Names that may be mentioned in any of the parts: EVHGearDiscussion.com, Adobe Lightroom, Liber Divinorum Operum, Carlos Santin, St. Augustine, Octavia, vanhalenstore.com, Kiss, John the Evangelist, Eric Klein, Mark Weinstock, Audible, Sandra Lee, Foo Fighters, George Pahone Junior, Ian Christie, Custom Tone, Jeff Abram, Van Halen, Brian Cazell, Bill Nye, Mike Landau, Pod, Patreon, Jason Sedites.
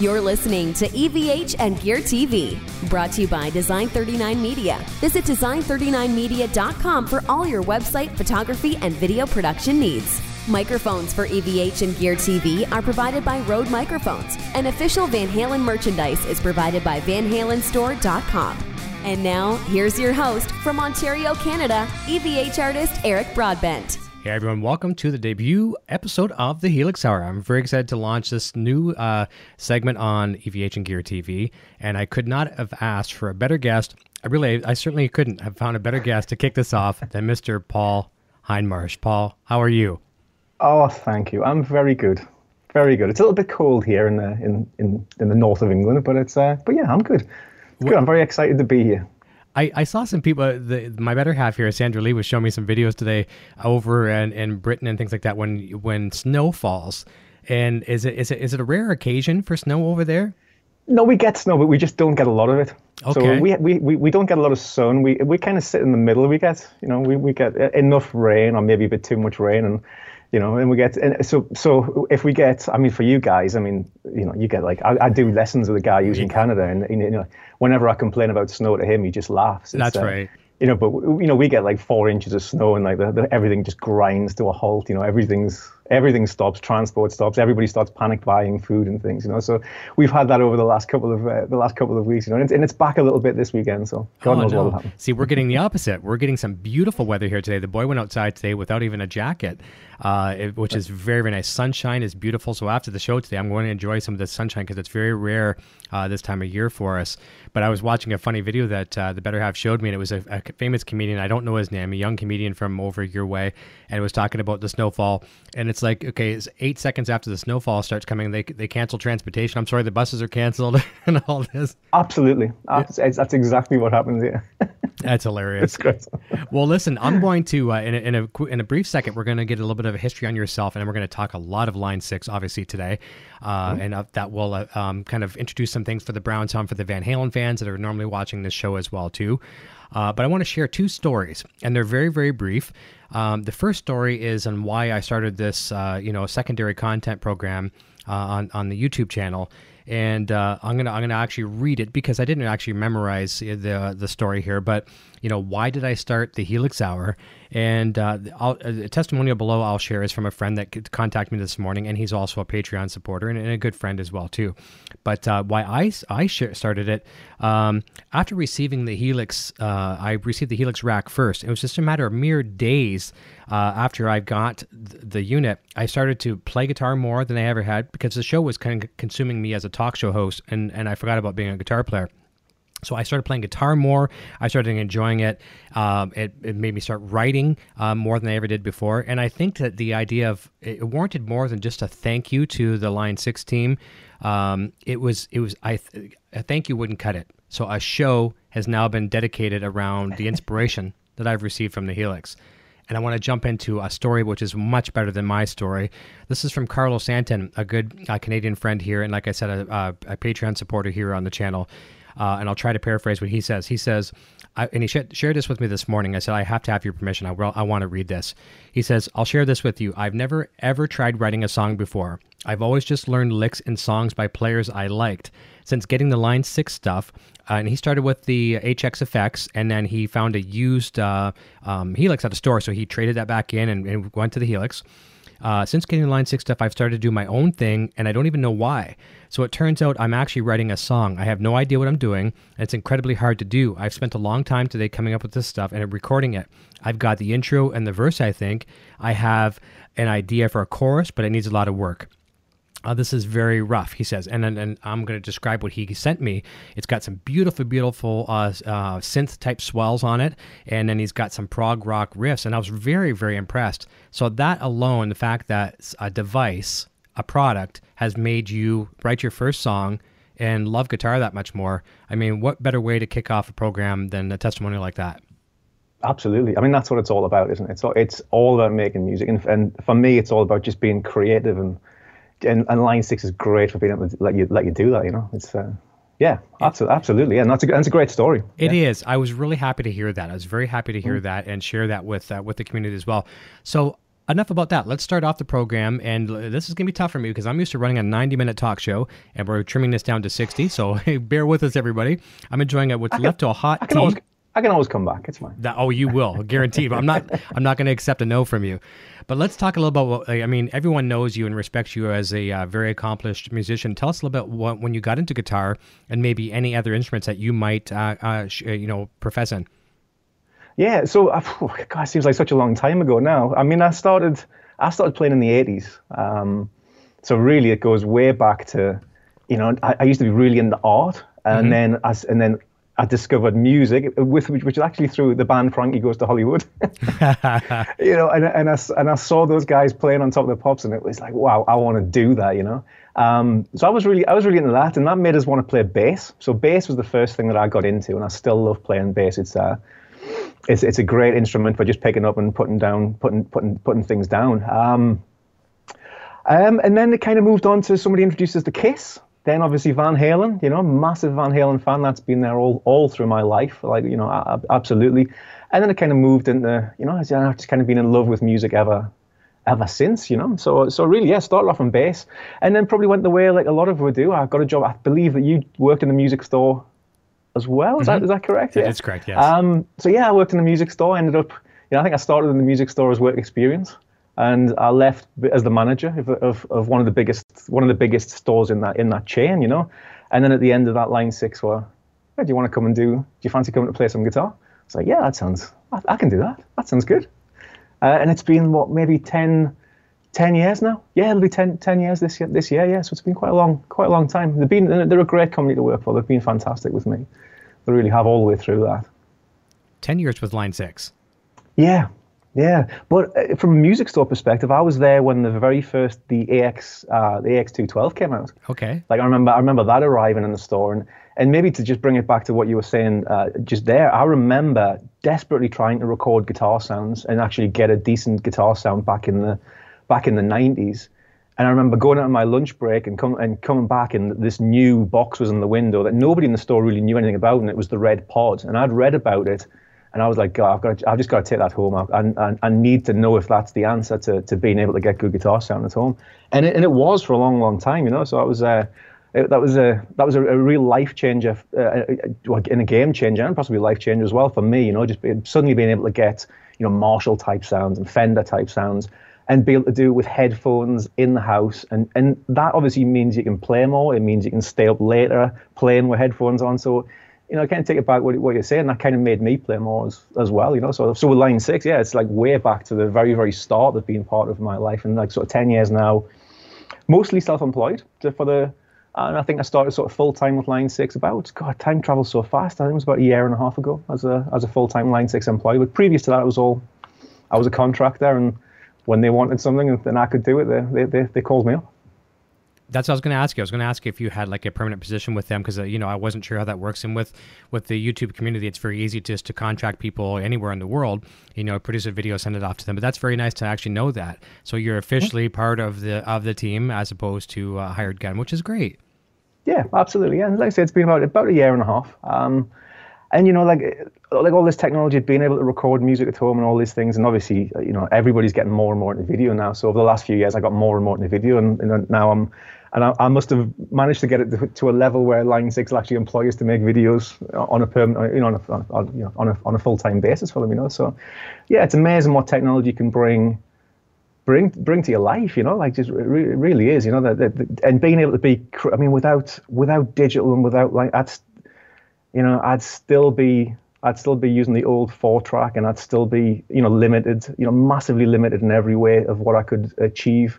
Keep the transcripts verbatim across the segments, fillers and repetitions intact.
You're listening to E V H and Gear T V, brought to you by Design thirty-nine Media. Visit Design thirty-nine Media dot com for all your website, photography, and video production needs. Microphones for E V H and Gear T V are provided by Rode Microphones, and official Van Halen merchandise is provided by van halen store dot com. And now, here's your host from Ontario, Canada, E V H artist Eric Broadbent. Hey everyone, welcome to the debut episode of the Helix Hour. I'm very excited to launch this new uh, segment on E V H and Gear T V, and I could not have asked for a better guest. I really, I certainly couldn't have found a better guest to kick this off than Mister Paul Hindmarsh. Paul, how are you? Oh, thank you. I'm very good, very good. It's a little bit cold here in the in in, in the north of England, but it's uh, but yeah, I'm good. Good. I'm very excited to be here. I, I saw some people, the, my better half here, Sandra Lee, was showing me some videos today over in, in Britain and things like that when when snow falls. And is it is it is it a rare occasion for snow over there? No, we get snow, but we just don't get a lot of it. Okay. So we we, we, we don't get a lot of sun. We we kind of sit in the middle. We get you know we, we get enough rain or maybe a bit too much rain, and you know and we get and so so if we get, I mean for you guys, I mean you know you get like I, I do lessons with a guy who's in Canada, and you know whenever I complain about snow to him, he just laughs. It's, that's uh, right. You know, but you know we get like four inches of snow, and like the, the, everything just grinds to a halt. You know, everything's everything stops, transport stops, everybody starts panic buying food and things. You know, so we've had that over the last couple of uh, the last couple of weeks. You know, and it's, and it's back a little bit this weekend. So God oh, knows no. what will happen. See, we're getting the opposite. We're getting some beautiful weather here today. The boy went outside today without even a jacket, uh, it, which is very very nice. Sunshine is beautiful. So after the show today, I'm going to enjoy some of the sunshine because it's very rare uh, this time of year for us. But I was watching a funny video that uh, the better half showed me, and it was a, a famous comedian. I don't know his name, a young comedian from over your way, and it was talking about the snowfall. And it's like, okay, it's eight seconds after the snowfall starts coming, they they cancel transportation. I'm sorry, the buses are canceled and all this. Absolutely. That's, yeah. that's exactly what happens here. That's hilarious. That's great. Well, listen, I'm going to, uh, in, a, in, a, in a brief second, we're going to get a little bit of a history on yourself, and then we're going to talk a lot of Line six, obviously, today. Uh, mm-hmm. And uh, that will uh, um, kind of introduce some things for the Browns on, for the Van Halen fans that are normally watching this show as well, too. Uh, but I want to share two stories, and they're very, very brief. Um, the first story is on why I started this, uh, you know, secondary content program uh, on on the YouTube channel, and uh, I'm gonna I'm gonna actually read it because I didn't actually memorize the the story here. But you know, why did I start the Helix Hour? And uh, I'll, a testimonial below I'll share is from a friend that contacted me this morning, and he's also a Patreon supporter and, and a good friend as well too. But uh, why I, I started it, um, after receiving the Helix, uh, I received the Helix rack first. It was just a matter of mere days uh, after I got th- the unit. I started to play guitar more than I ever had because the show was kind of consuming me as a talk show host, and, and I forgot about being a guitar player. So I started playing guitar more. I started enjoying it. Um, it, it made me start writing uh, more than I ever did before. And I think that the idea of it warranted more than just a thank you to the Line six team. Um, it was it was I th- a thank you wouldn't cut it. So a show has now been dedicated around the inspiration that I've received from the Helix. And I want to jump into a story which is much better than my story. This is from Carlos Santin, a good uh, Canadian friend here, and like I said, a, a, a Patreon supporter here on the channel. Uh, and I'll try to paraphrase what he says. He says, I, and he sh- shared this with me this morning. I said, I have to have your permission. I, will, I want to read this. He says, I'll share this with you. I've never, ever tried writing a song before. I've always just learned licks and songs by players I liked. Since getting the Line six stuff, uh, and he started with the H X F X, and then he found a used uh, um, Helix at a store, so he traded that back in and, and went to the Helix. Uh, since getting the Line six stuff, I've started to do my own thing, and I don't even know why. So it turns out I'm actually writing a song. I have no idea what I'm doing, and it's incredibly hard to do. I've spent a long time today coming up with this stuff and recording it. I've got the intro and the verse, I think. I have an idea for a chorus, but it needs a lot of work. Uh, this is very rough, he says, and, and, and I'm going to describe what he sent me. It's got some beautiful, beautiful uh, uh, synth-type swells on it, and then he's got some prog rock riffs, and I was very, very impressed. So that alone, the fact that a device, a product, has made you write your first song and love guitar that much more, I mean, what better way to kick off a program than a testimonial like that? Absolutely. I mean, that's what it's all about, isn't it? It's all, it's all about making music, and, and for me, it's all about just being creative and And, and Line six is great for being able to let you let you do that, you know. It's uh, yeah, absolutely, absolutely, and that's a that's a great story. It yeah. is. I was really happy to hear that. I was very happy to hear mm. that and share that with uh, with the community as well. So enough about that. Let's start off the program, and this is going to be tough for me because I'm used to running a ninety-minute talk show, and we're trimming this down to sixty, so hey, bear with us, everybody. I'm enjoying what's can, left to a hot I can tea. Always, I can always come back. It's fine. That, oh, you will. Guaranteed. I'm not I'm not going to accept a no from you. But let's talk a little about what, I mean, everyone knows you and respects you as a uh, very accomplished musician. Tell us a little bit what, when you got into guitar and maybe any other instruments that you might, uh, uh, sh you know, profess in. Yeah, so uh, God, it seems like such a long time ago now. I mean, I started, I started playing in the eighties. Um, so really, it goes way back to, you know, I, I used to be really into art, and mm-hmm. then as and then I discovered music, with which, which is actually through the band Frankie Goes to Hollywood. You know, and and I and I saw those guys playing on Top of the Pops, and it was like, wow, I want to do that, you know. Um, so I was really, I was really into that, and that made us want to play bass. So bass was the first thing that I got into, and I still love playing bass. It's uh, It's it's a great instrument for just picking up and putting down, putting putting putting things down. Um, um, and then it kind of moved on to somebody introduced us to Kiss. Then obviously Van Halen, you know, massive Van Halen fan. That's been there all all through my life, like you know, I, I, absolutely. And then it kind of moved into, you know, I've just kind of been in love with music ever ever since, you know. So so really, yeah, started off on bass, and then probably went the way like a lot of we do. I got a job. I believe that you worked in the music store as well. Is, mm-hmm. that, is that correct? Yeah, that's correct, yes. Um, so yeah, I worked in the music store. I ended up, you know, I think I started in the music store as work experience, and I left as the manager of, of, of one of the biggest one of the biggest stores in that in that chain, you know. And then at the end of that, Line six were, hey, do you want to come and do, do you fancy coming to play some guitar? It's like, yeah, that sounds, I, I can do that. That sounds good. Uh, and it's been, what, maybe ten years now? Yeah, it'll be ten, ten years this year, this year, yeah. So it's been quite a long, quite a long time. They've been, they're a great company to work for. They've been fantastic with me. They really have all the way through that. ten years with Line six. Yeah, yeah. But uh, from a music store perspective, I was there when the very first, the A X, uh, the A X two twelve came out. Okay. Like I remember, I remember that arriving in the store, and, and maybe to just bring it back to what you were saying uh, just there, I remember desperately trying to record guitar sounds and actually get a decent guitar sound back in the, back in the nineties, and I remember going out on my lunch break and come and coming back, and this new box was in the window that nobody in the store really knew anything about, and it was the Red Pod, and I'd read about it, and I was like, God, I've got, to, I've just got to take that home. I, I, I need to know if that's the answer to to being able to get good guitar sound at home, and it, and it was for a long, long time, you know. So I was. Uh, It, that was a that was a, a real life changer, uh, in a game changer, and possibly life changer as well for me. You know, just be, suddenly being able to get, you know, Marshall type sounds and Fender type sounds, and be able to do it with headphones in the house, and and that obviously means you can play more. It means you can stay up later playing with headphones on. So, you know, I kind of take it back what what you're saying. That kind of made me play more as as well. You know, so so with Line six, yeah, it's like way back to the very very start of being part of my life, and like sort of ten years now, mostly self-employed for the. And I think I started sort of full-time with Line six about, God, time travels so fast. I think it was about a year and a half ago as a as a full-time Line six employee. But previous to that, it was all, I was a contractor, and when they wanted something and, and I could do it, they, they, they called me up. That's what I was going to ask you. I was going to ask you if you had like a permanent position with them, because, uh, you know, I wasn't sure how that works. And with, with the YouTube community, it's very easy just to contract people anywhere in the world, you know, produce a video, send it off to them. But that's very nice to actually know that. So you're officially part of the of the team as opposed to a hired gun, which is great. Yeah, absolutely. And like I said, it's been about, about a year and a half. Um, and, you know, like like all this technology, being able to record music at home and all these things. And obviously, you know, everybody's getting more and more into video now. So over the last few years, I got more and more into video. And, and now I'm... And I, I must have managed to get it to, to a level where Line six will actually employ us to make videos on a permanent, you know, on a, on, you know, on a, on a full-time basis for them, you know. So, yeah, it's amazing what technology can bring, bring, bring to your life, you know. Like, just re it really is, you know. That, that, and being able to be, I mean, without without digital and without like, I'd, you know, I'd still be, I'd still be using the old four-track, and I'd still be, you know, limited, you know, massively limited in every way of what I could achieve.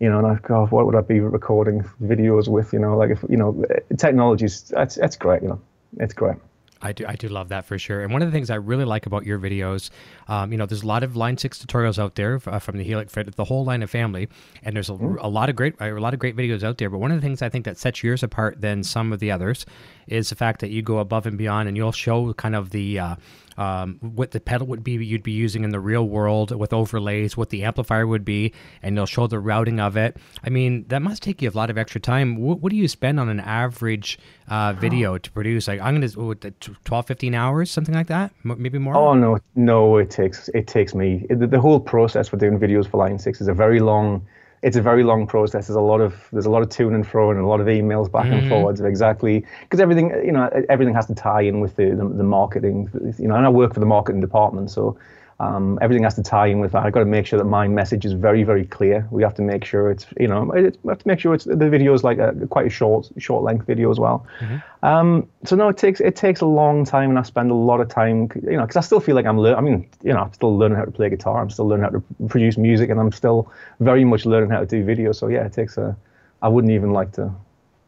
You know, and I've got, what would I be recording videos with? You know, like if, you know, technology's, that's, that's great, you know, it's great. I do, I do love that for sure. And one of the things I really like about your videos, um, you know, there's a lot of Line six tutorials out there uh, from the Helix, the whole line of family, and there's a, mm. a lot of great, a lot of great videos out there. But one of the things I think that sets yours apart than some of the others is the fact that you go above and beyond, and you'll show kind of the, uh, um, what the pedal would be you'd be using in the real world with overlays, what the amplifier would be, and they'll show the routing of it. I mean, that must take you a lot of extra time. What, what do you spend on an average uh, video to produce? Like, I'm going to twelve, fifteen hours, something like that, M maybe more? Oh, no, no, it takes, it takes me. It, the whole process for doing videos for Line six is a very long It's a very long process. There's a lot of there's a lot of to and fro and a lot of emails back mm. and forwards of exactly because everything you know everything has to tie in with the, the the marketing you know and I work for the marketing department, so um, everything has to tie in with that. I've got to make sure that my message is very very clear. We have to make sure it's you know we have to make sure it's the video is like a, quite a short short length video as well. Mm-hmm. um, so no, it takes it takes a long time, and I spend a lot of time you know because I still feel like I'm learning. I mean you know I'm still learning how to play guitar. I'm still learning how to produce music, and I'm still very much learning how to do video. So yeah, it takes a. I wouldn't even like to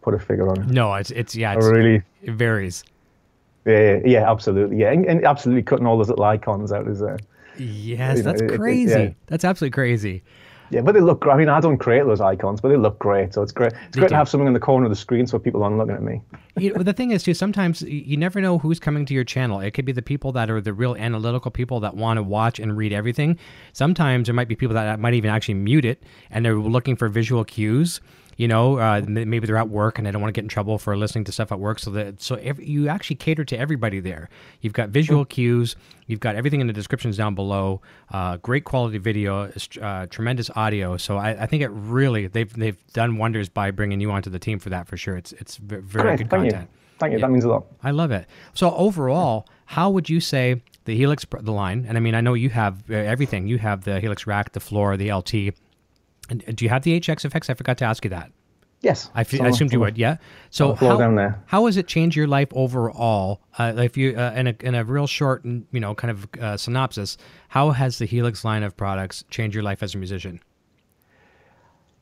put a figure on it. No, it's it's yeah, it's, really it varies. Yeah, yeah, absolutely. Yeah, and, and absolutely cutting all those little icons out is. Uh, Yes, you know, that's crazy. It, it, yeah. That's absolutely crazy. Yeah, but they look great. I mean, I don't create those icons, but they look great. So it's great. It's they great do. to have something in the corner of the screen so people aren't looking at me. You know, the thing is, too, sometimes you never know who's coming to your channel. It could be the people that are the real analytical people that want to watch and read everything. Sometimes there might be people that might even actually mute it, and they're looking for visual cues. You know, uh, maybe they're at work and they don't want to get in trouble for listening to stuff at work. So that so every, you actually cater to everybody there. You've got visual cues. You've got everything in the descriptions down below. Uh, great quality video, uh, tremendous audio. So I, I think it really they've they've done wonders by bringing you onto the team for that for sure. It's it's very, very good thank content. You. Thank you. Yeah. That means a lot. I love it. So overall, how would you say the Helix the line? And I mean, I know you have everything. You have the Helix rack, the floor, the L T. And do you have the H X F X? I forgot to ask you that. Yes. I, I assumed you would, yeah? So how, down there. how has it changed your life overall? Uh, if you, uh, in, a, in a real short, you know, kind of uh, synopsis, how has the Helix line of products changed your life as a musician?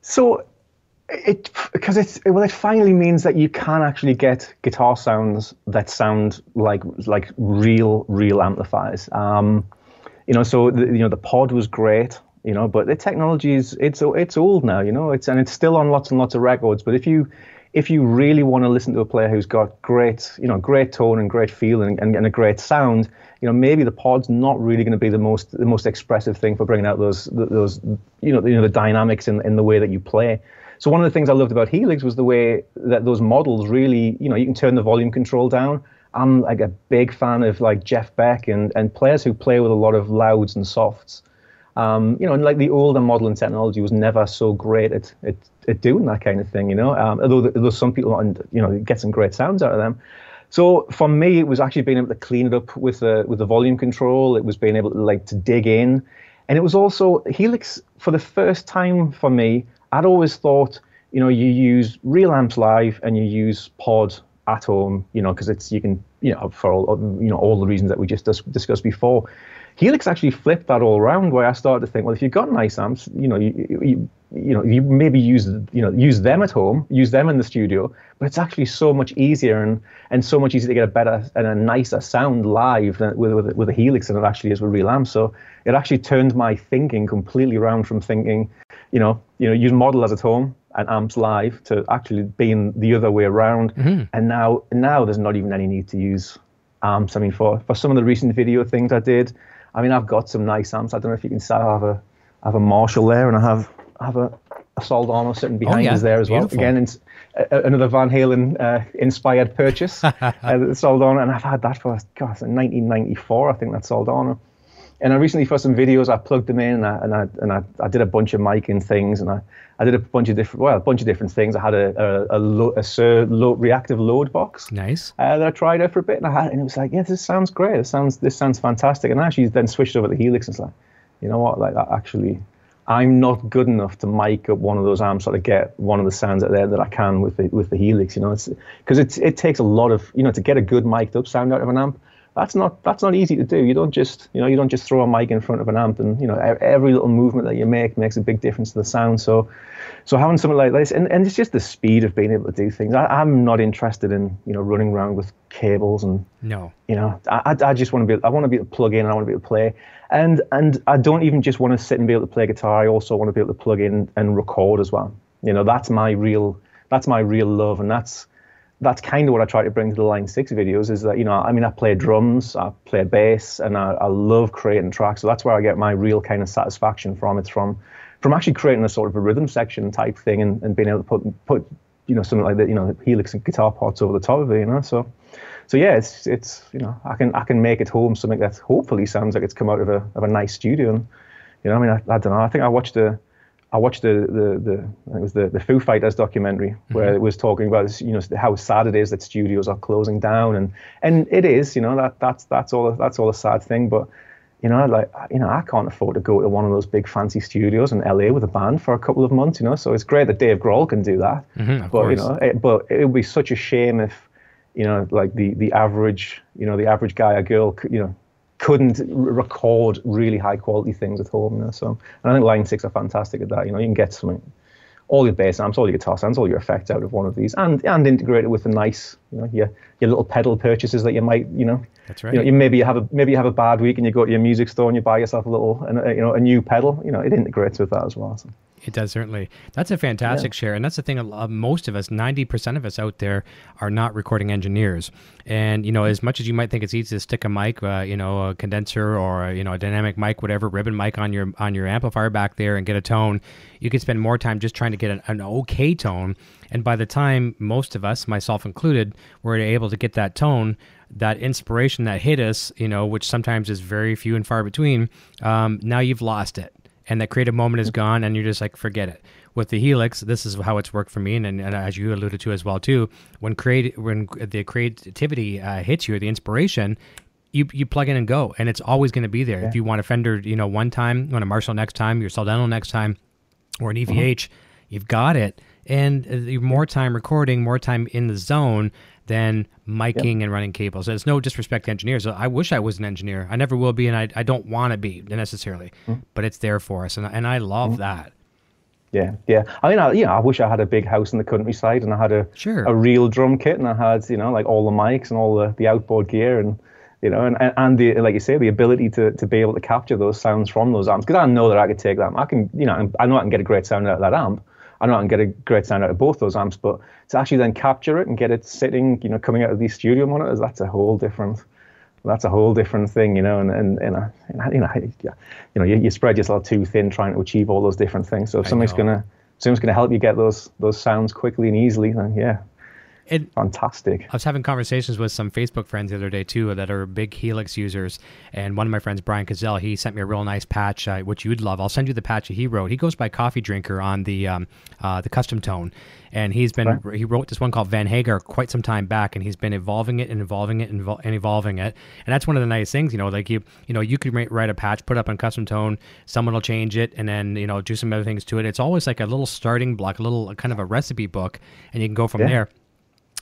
So, it because it's, well, it finally means that you can actually get guitar sounds that sound like, like real, real amplifiers. Um, you know, so, the, you know, the Pod was great. You know, but the technology is it's it's old now. You know, it's and it's still on lots and lots of records. But if you if you really want to listen to a player who's got great you know great tone and great feel and, and, and a great sound, you know, maybe the Pod's not really going to be the most the most expressive thing for bringing out those those you know the, you know the dynamics in in the way that you play. So one of the things I loved about Helix was the way that those models really you know you can turn the volume control down. I'm like a big fan of like Jeff Beck and and players who play with a lot of louds and softs. Um, you know, and like the older modeling technology was never so great at, at, at doing that kind of thing, you know, um, although, the, although some people, you know, get some great sounds out of them. So for me, it was actually being able to clean it up with the, with the volume control. It was being able to like to dig in. And it was also Helix for the first time for me. I'd always thought, you know, you use Real Amps Live and you use Pod at home, you know, because it's you can, you know, for all, you know, all the reasons that we just dis discussed before. Helix actually flipped that all around, where I started to think, well, if you've got nice amps, you know, you, you, you know, you maybe use, you know, use them at home, use them in the studio, but it's actually so much easier and, and so much easier to get a better and a nicer sound live than with, with, with a Helix than it actually is with Real Amps. So it actually turned my thinking completely around from thinking, you know, you know, use model as at home and amps live to actually being the other way around. Mm-hmm. And now, now there's not even any need to use amps. I mean, for, for some of the recent video things I did, I mean, I've got some nice amps. I don't know if you can see. I have a, I have a Marshall there, and I have, I have a, a Soldano sitting behind oh, yeah. us there as Beautiful. well. Again, it's a, another Van Halen uh, inspired purchase, uh, Soldano, and I've had that for gosh, in nineteen ninety-four, I think that's Soldano. And I recently, for some videos, I plugged them in, and I and I, and I, I did a bunch of micing things, and I, I did a bunch of different, well, a bunch of different things. I had a a, a, lo, a Sur lo, reactive load box, nice, uh, that I tried out for a bit, and I had, and it was like, yeah, this sounds great. This sounds this sounds fantastic. And I actually then switched over to Helix, and it's like, you know what, like that actually, I'm not good enough to mic up one of those amps or to get one of the sounds out there that I can with the with the Helix. You know, it's because it it takes a lot of you know to get a good mic'd up sound out of an amp. That's not that's not easy to do. You don't just you know you don't just throw a mic in front of an amp, and you know every little movement that you make makes a big difference to the sound. So, so having something like this, and, and it's just the speed of being able to do things. I, I'm not interested in you know running around with cables and no you know I I just want to be I want to be able to plug in and I want to be able to play, and and I don't even just want to sit and be able to play guitar. I also want to be able to plug in and record as well. You know that's my real that's my real love, and that's. that's kind of what I try to bring to the Line six videos, is that, you know, I mean, I play drums, I play bass, and I, I love creating tracks. So that's where I get my real kind of satisfaction from. It's from from actually creating a sort of a rhythm section type thing and, and being able to put, put you know, something like that, you know, Helix and guitar parts over the top of it, you know. So, so yeah, it's, it's you know, I can I can make at home something that hopefully sounds like it's come out of a, of a nice studio. And, you know, I mean, I, I don't know, I think I watched a, I watched the the the it was the, the Foo Fighters documentary where mm-hmm. it was talking about, you know, how sad it is that studios are closing down, and and it is, you know, that that's that's all that's all a sad thing. But you know, like you know, I can't afford to go to one of those big fancy studios in L A with a band for a couple of months, you know. So it's great that Dave Grohl can do that, mm-hmm, of but course. you know, it, but it would be such a shame if, you know, like the the average you know the average guy or girl, you know, couldn't record really high quality things at home, you know. So, and I think Line six are fantastic at that. You know, you can get something, all your bass amps, all your guitar sounds, all your effects out of one of these, and and integrate it with a nice, you know, your your little pedal purchases that you might, you know. That's right. You know, you, maybe you have a maybe you have a bad week and you go to your music store and you buy yourself a little, you know, a new pedal. You know, it integrates with that as well. So. It does, certainly. That's a fantastic yeah. share. And that's the thing, uh, most of us, ninety percent of us out there are not recording engineers. And, you know, as much as you might think it's easy to stick a mic, uh, you know, a condenser or, you know, a dynamic mic, whatever, ribbon mic on your on your amplifier back there and get a tone, you could spend more time just trying to get an, an okay tone. And by the time most of us, myself included, were able to get that tone, that inspiration that hit us, you know, which sometimes is very few and far between, um, now you've lost it. And that creative moment is gone, and you're just like, forget it. With the Helix, this is how it's worked for me, and, and as you alluded to as well too, when create when the creativity uh, hits you, the inspiration, you you plug in and go, and it's always going to be there. Yeah. If you want a Fender, you know, one time, you want a Marshall next time, your Soldano next time, or an E V H, mm-hmm. you've got it. And you're more time recording, more time in the zone than miking yep. and running cables. So it's no disrespect to engineers. I wish I was an engineer. I never will be, and I, I don't want to be necessarily, mm. but it's there for us, and, and I love mm. that. Yeah, yeah. I mean, I, you know, I wish I had a big house in the countryside, and I had a sure. a real drum kit, and I had, you know, like all the mics and all the, the outboard gear, and you know, and and the, like you say, the ability to, to be able to capture those sounds from those amps, because I know that I could take that. I can, you know, I know I can get a great sound out of that amp. I know I can get a great sound out of both those amps, but to actually then capture it and get it sitting, you know, coming out of these studio monitors, that's a whole different, that's a whole different thing, you know. And and, and, I, and I, you know, I, you know, you, you spread yourself too thin trying to achieve all those different things. So if I something's know. gonna, if something's gonna help you get those those sounds quickly and easily, then yeah. It, fantastic. I was having conversations with some Facebook friends the other day too that are big Helix users, and one of my friends, Brian Cazell, he sent me a real nice patch, uh, which you'd love. I'll send you the patch that he wrote. He goes by Coffee Drinker on the um, uh, the Custom Tone, and he's been right. he wrote this one called Van Hagar quite some time back, and he's been evolving it and evolving it and, evol- and evolving it, and that's one of the nice things, you know, like you you know you could write a patch, put up on Custom Tone, someone will change it, and then you know do some other things to it. It's always like a little starting block, a little kind of a recipe book, and you can go from yeah. there.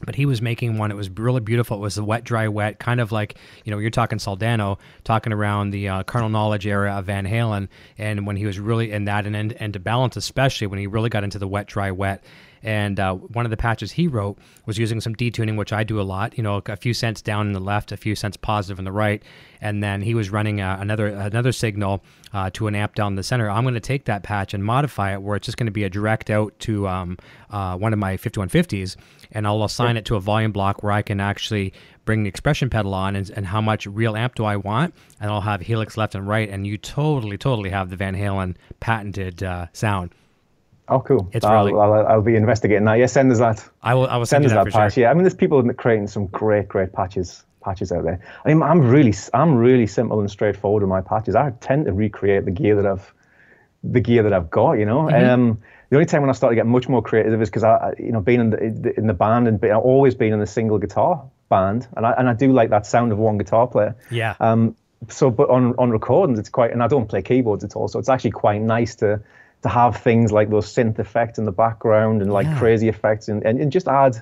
But he was making one. It was really beautiful. It was the wet, dry, wet, kind of like, you know, you're talking Soldano, talking around the uh, carnal knowledge era of Van Halen. And when he was really in that, and, and, and to balance, especially when he really got into the wet, dry, wet. And uh, one of the patches he wrote was using some detuning, which I do a lot, you know, a few cents down in the left, a few cents positive in the right. And then he was running uh, another another signal uh, to an amp down the center. I'm going to take that patch and modify it where it's just going to be a direct out to um, uh, one of my fifty-one fifties, and I'll assign it to a volume block where I can actually bring the expression pedal on, and, and how much real amp do I want, and I'll have Helix left and right, and you totally, totally have the Van Halen patented uh, sound. Oh, cool! It's I'll, really... I'll, I'll be investigating that. Yeah, send us that. I will. I will send, send us that, that patch. Sure. Yeah, I mean, there's people creating some great, great patches, patches out there. I mean, I'm really, I'm really simple and straightforward with my patches. I tend to recreate the gear that I've, the gear that I've got. You know, mm-hmm. and, um, the only time when I started to get much more creative is because I, you know, being in the in the band, and I've always been in a single guitar band, and I and I do like that sound of one guitar player. Yeah. Um. So, but on on recordings, it's quite, and I don't play keyboards at all, so it's actually quite nice to. to have things like those synth effects in the background and like yeah. crazy effects and, and, and just add,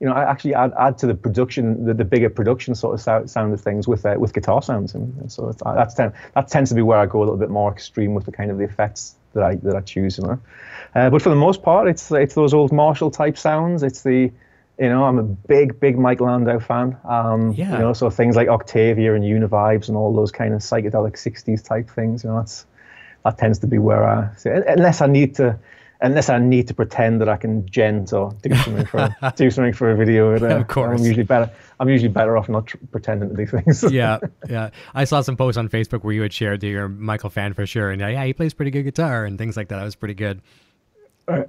you know, actually add add to the production, the, the bigger production sort of sound, sound of things with uh, with guitar sounds. And, and so it's, that's ten, that tends to be where I go a little bit more extreme with the kind of the effects that I that I choose, you know. Uh, but for the most part, it's it's those old Marshall type sounds. It's the, you know, I'm a big, big Mike Landau fan. Um, yeah. You know, so things like Octavia and Univibes and all those kind of psychedelic sixties type things, you know, that's, that tends to be where I, unless I need to, unless I need to pretend that I can gent or do something for do something for a video. But, uh, of course, I'm usually better. I'm usually better off not tr pretending to do things. yeah, yeah. I saw some posts on Facebook where you had shared that you're a Michael fan for sure, and yeah, he plays pretty good guitar and things like that. That was pretty good.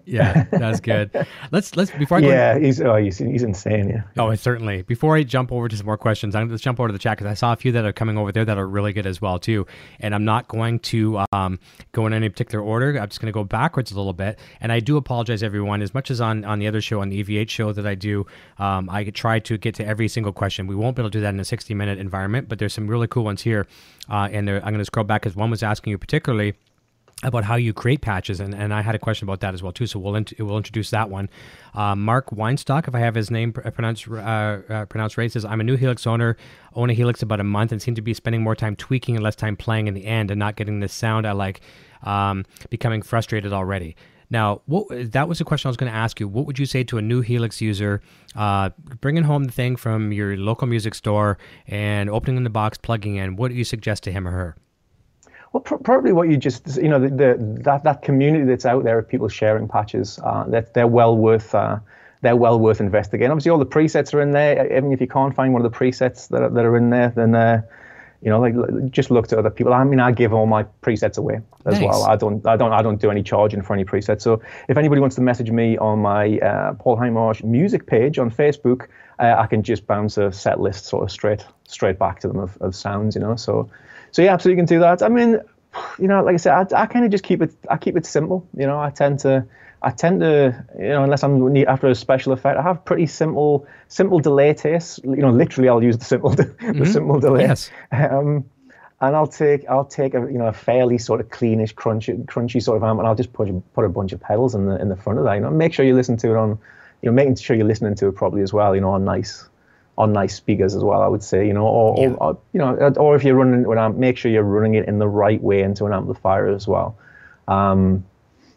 Yeah, that's good. Let's let's before I go yeah, into, he's oh he's, he's insane. Yeah. Oh, certainly. Before I jump over to some more questions, I'm going to jump over to the chat because I saw a few that are coming over there that are really good as well too. And I'm not going to um, go in any particular order. I'm just going to go backwards a little bit. And I do apologize, everyone. As much as on on the other show, on the E V H show that I do, um, I try to get to every single question. We won't be able to do that in a sixty minute environment, but there's some really cool ones here. Uh, and there, I'm going to scroll back because one was asking you particularly about how you create patches, and, and I had a question about that as well too, so we'll, int we'll introduce that one. Uh, Mark Weinstock, if I have his name pr pronounced, uh, uh, pronounced right, says, I'm a new Helix owner, own a Helix about a month, and seem to be spending more time tweaking and less time playing in the end and not getting the sound I like, um, becoming frustrated already. Now, what, that was a question I was going to ask you. What would you say to a new Helix user, uh, bringing home the thing from your local music store and opening in the box, plugging in? What do you suggest to him or her? Well, pr probably what you just, you know, the, the, that that community that's out there of people sharing patches, uh, that they're well worth uh, they're well worth investigating. Obviously, all the presets are in there. Even if you can't find one of the presets that are, that are in there, then uh, you know, like just look to other people. I mean, I give all my presets away as nice. well. I don't I don't I don't do any charging for any presets. So if anybody wants to message me on my uh, Paul Hindmarsh music page on Facebook, uh, I can just bounce a set list sort of straight straight back to them of, of sounds, you know. So. So yeah, absolutely, you can do that. I mean, you know, like I said, I, I kind of just keep it. I keep it simple. You know, I tend to, I tend to, you know, unless I'm after a special effect, I have pretty simple, simple delay tastes. You know, literally, I'll use the simple, the mm-hmm. simple delay. Yes. Um, and I'll take, I'll take a, you know, a fairly sort of cleanish, crunchy, crunchy sort of amp, and I'll just put put a bunch of pedals in the in the front of that. You know, make sure you listen to it on, you know, making sure you're listening to it properly as well. You know, on nice. on nice speakers as well, I would say, you know, or, yeah. or you know, or if you're running an amp, make sure you're running it in the right way into an amplifier as well, um,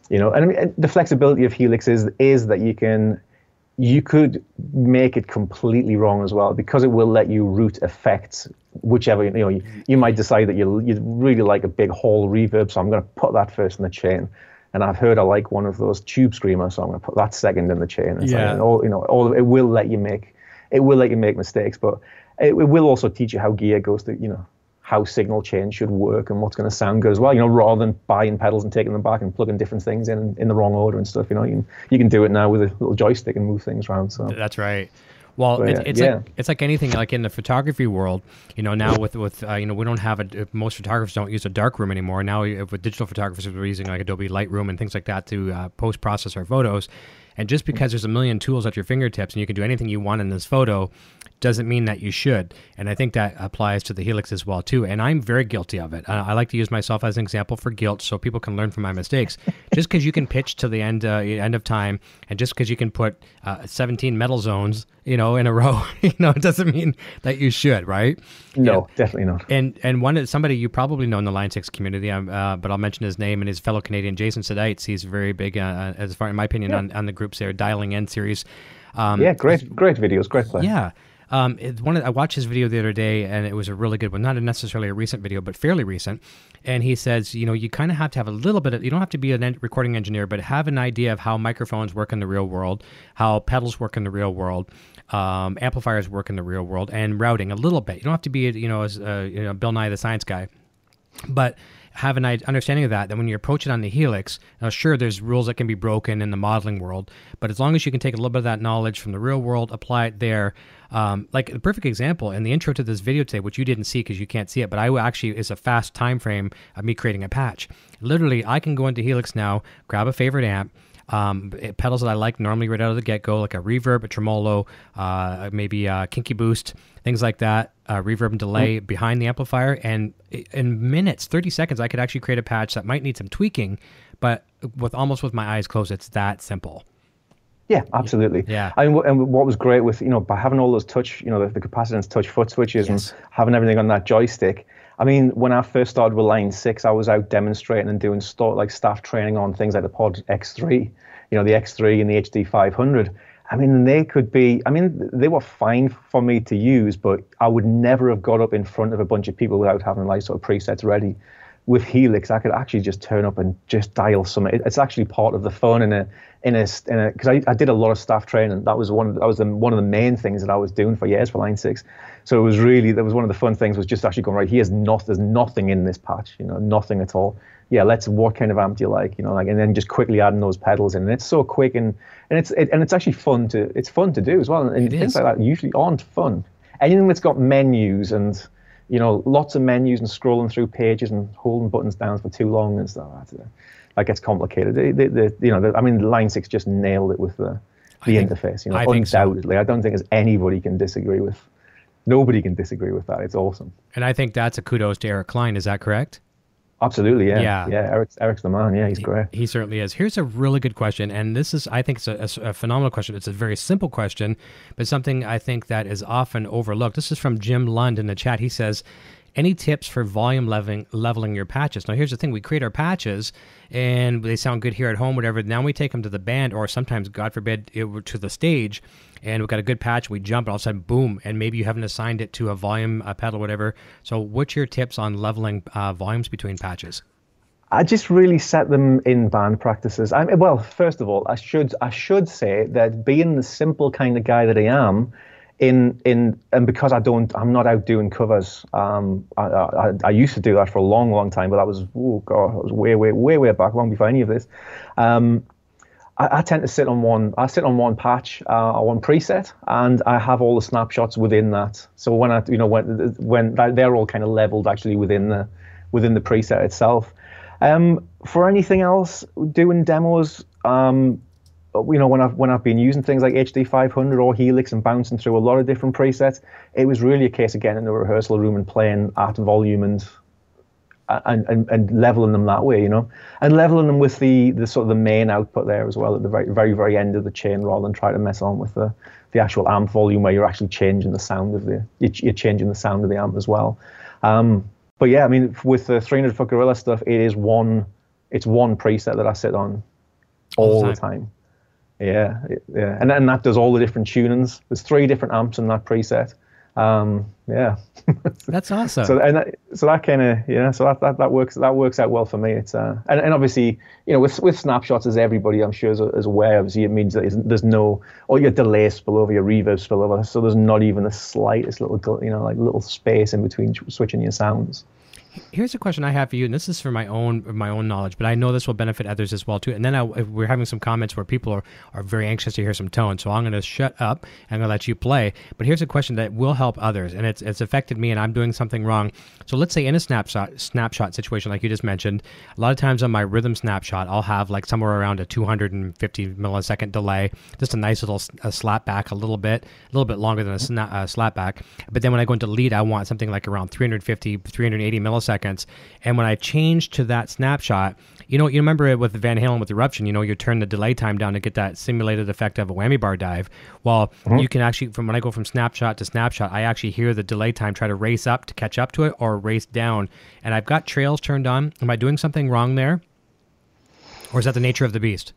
you know. And, and the flexibility of Helix is is that you can, you could make it completely wrong as well, because it will let you route effects, whichever, you know, you, you might decide that you you really like a big hall reverb, so I'm going to put that first in the chain. And I've heard I like one of those tube screamers, so I'm going to put that second in the chain. It's yeah. Like, and all, you know, all it will let you make. It will let you make mistakes, but it, it will also teach you how gear goes to, you know, how signal chain should work and what's going to sound good as well. You know, rather than buying pedals and taking them back and plugging different things in in the wrong order and stuff. You know, you can, you can do it now with a little joystick and move things around. So that's right. Well, so, yeah, it's, it's yeah. like it's like anything, like in the photography world, you know. Now with with uh, you know, we don't have a most photographers don't use a darkroom anymore. Now with digital photographers, we're using like Adobe Lightroom and things like that to uh, post process our photos. And just because there's a million tools at your fingertips and you can do anything you want in this photo doesn't mean that you should. And I think that applies to the Helix as well, too. And I'm very guilty of it. Uh, I like to use myself as an example for guilt so people can learn from my mistakes. Just because you can pitch to the end, uh, end of time, and just because you can put uh, seventeen metal zones, you know, in a row, you know, it doesn't mean that you should, right? No, and, definitely not. And and one somebody you probably know in the Line six community, um, uh, but I'll mention his name and his fellow Canadian, Jason Sedites. He's very big, uh, as far in my opinion, yeah. on, on the groups there, Dialing In series. Um, yeah, great, great videos, great play. Yeah. Um, it, one of, I watched his video the other day, and it was a really good one. Not necessarily a recent video, but fairly recent. And he says, you know, you kind of have to have a little bit of, you don't have to be a en recording engineer, but have an idea of how microphones work in the real world, how pedals work in the real world, um, amplifiers work in the real world, and routing a little bit. You don't have to be, you know, as, uh, you know, Bill Nye the Science Guy, but have an understanding of that, that when you approach it on the Helix, now sure, there's rules that can be broken in the modeling world, but as long as you can take a little bit of that knowledge from the real world, apply it there. Um, like the perfect example in the intro to this video today, which you didn't see because you can't see it, but I actually is a fast time frame of me creating a patch. Literally, I can go into Helix now, grab a favorite amp, um, pedals that I like normally right out of the get-go, like a reverb, a tremolo, uh, maybe a kinky boost, things like that, uh, reverb and delay mm. behind the amplifier, and in minutes, thirty seconds, I could actually create a patch that might need some tweaking, but with almost with my eyes closed, it's that simple. Yeah, absolutely. Yeah. I mean, and what was great with, you know, by having all those touch, you know, the, the capacitance touch foot switches yes. and having everything on that joystick. I mean, when I first started with Line six, I was out demonstrating and doing start, like staff training on things like the Pod X three, you know, the X three and the H D five hundred. I mean, they could be, I mean, they were fine for me to use, but I would never have got up in front of a bunch of people without having like sort of presets ready. with Helix, I could actually just turn up and just dial some. It's actually part of the fun in a in a in a because I, I did a lot of staff training. That was one. That was the, one of the main things that I was doing for years for Line six. So it was really that was one of the fun things was just actually going right. Here's not there's nothing in this patch. You know, nothing at all. Yeah, let's what kind of amp do you like? You know, like and then just quickly adding those pedals in. And it's so quick and and it's it, and it's actually fun to it's fun to do as well. And it things is. like that usually aren't fun. Anything that's got menus and you know, lots of menus and scrolling through pages and holding buttons down for too long and stuff. That gets complicated. The, the, the, you know, the, I mean, Line six just nailed it with the the I interface. Think, you know, I undoubtedly, so. I don't think there's anybody can disagree with. Nobody can disagree with that. It's awesome. And I think that's a kudos to Eric Klein. Is that correct? Absolutely, yeah. Yeah, yeah Eric's, Eric's the man. Yeah, he's great. He, he certainly is. Here's a really good question, and this is, I think it's a, a, a phenomenal question. It's a very simple question, but something I think that is often overlooked. This is from Jim Lund in the chat. He says, any tips for volume leveling, leveling your patches? Now, here's the thing. We create our patches, and they sound good here at home, whatever. Now we take them to the band, or sometimes, God forbid, it, to the stage, and we've got a good patch. We jump, and all of a sudden, boom, and maybe you haven't assigned it to a volume, a pedal, whatever. So what's your tips on leveling uh, volumes between patches? I just really set them in band practices. I mean, well, first of all, I should I should say that being the simple kind of guy that I am, In in and because I don't, I'm not out doing covers. Um, I, I I used to do that for a long, long time, but that was oh god, that was way, way, way, way back, long before any of this. Um, I, I tend to sit on one. I sit on one patch uh, or one preset, and I have all the snapshots within that. So when I, you know, when when they're all kind of leveled actually within the within the preset itself. Um, for anything else, doing demos. Um, You know, when I've when I've been using things like H D five hundred or Helix and bouncing through a lot of different presets, it was really a case of getting in the rehearsal room and playing at volume and and and, and leveling them that way, you know, and leveling them with the, the sort of the main output there as well at the very very very end of the chain, rather than try to mess on with the the actual amp volume where you're actually changing the sound of the you're changing the sound of the amp as well. Um, but yeah, I mean, with the three hundred Foot Gorilla stuff, it is one it's one preset that I sit on all the time. Yeah, yeah, and and that does all the different tunings. There's three different amps in that preset. Um, yeah, that's awesome. So and that, so that kind of yeah, so that, that that works that works out well for me. It's uh, and and obviously you know with with snapshots, as everybody I'm sure is, is aware, obviously it means that there's no all your delay spillover, your reverb spillover. So there's not even the slightest little you know like little space in between switching your sounds. Here's a question I have for you, and this is for my own my own knowledge, but I know this will benefit others as well too. And then I, we're having some comments where people are, are very anxious to hear some tone, so I'm going to shut up and I'm going to let you play. But here's a question that will help others, and it's it's affected me, and I'm doing something wrong. So let's say in a snapshot snapshot situation like you just mentioned, a lot of times on my rhythm snapshot, I'll have like somewhere around a two hundred fifty millisecond delay, just a nice little a slap back, a little bit, a little bit longer than a sna uh, slap back. But then when I go into lead, I want something like around three hundred fifty, three hundred eighty milliseconds. Seconds, and when I changed to that snapshot, you know, you remember it with Van Halen with Eruption, you know, you turn the delay time down to get that simulated effect of a whammy bar dive. Well, mm-hmm. you can actually, from when I go from snapshot to snapshot, I actually hear the delay time try to race up to catch up to it or race down. And I've got trails turned on. Am I doing something wrong there? Or is that the nature of the beast?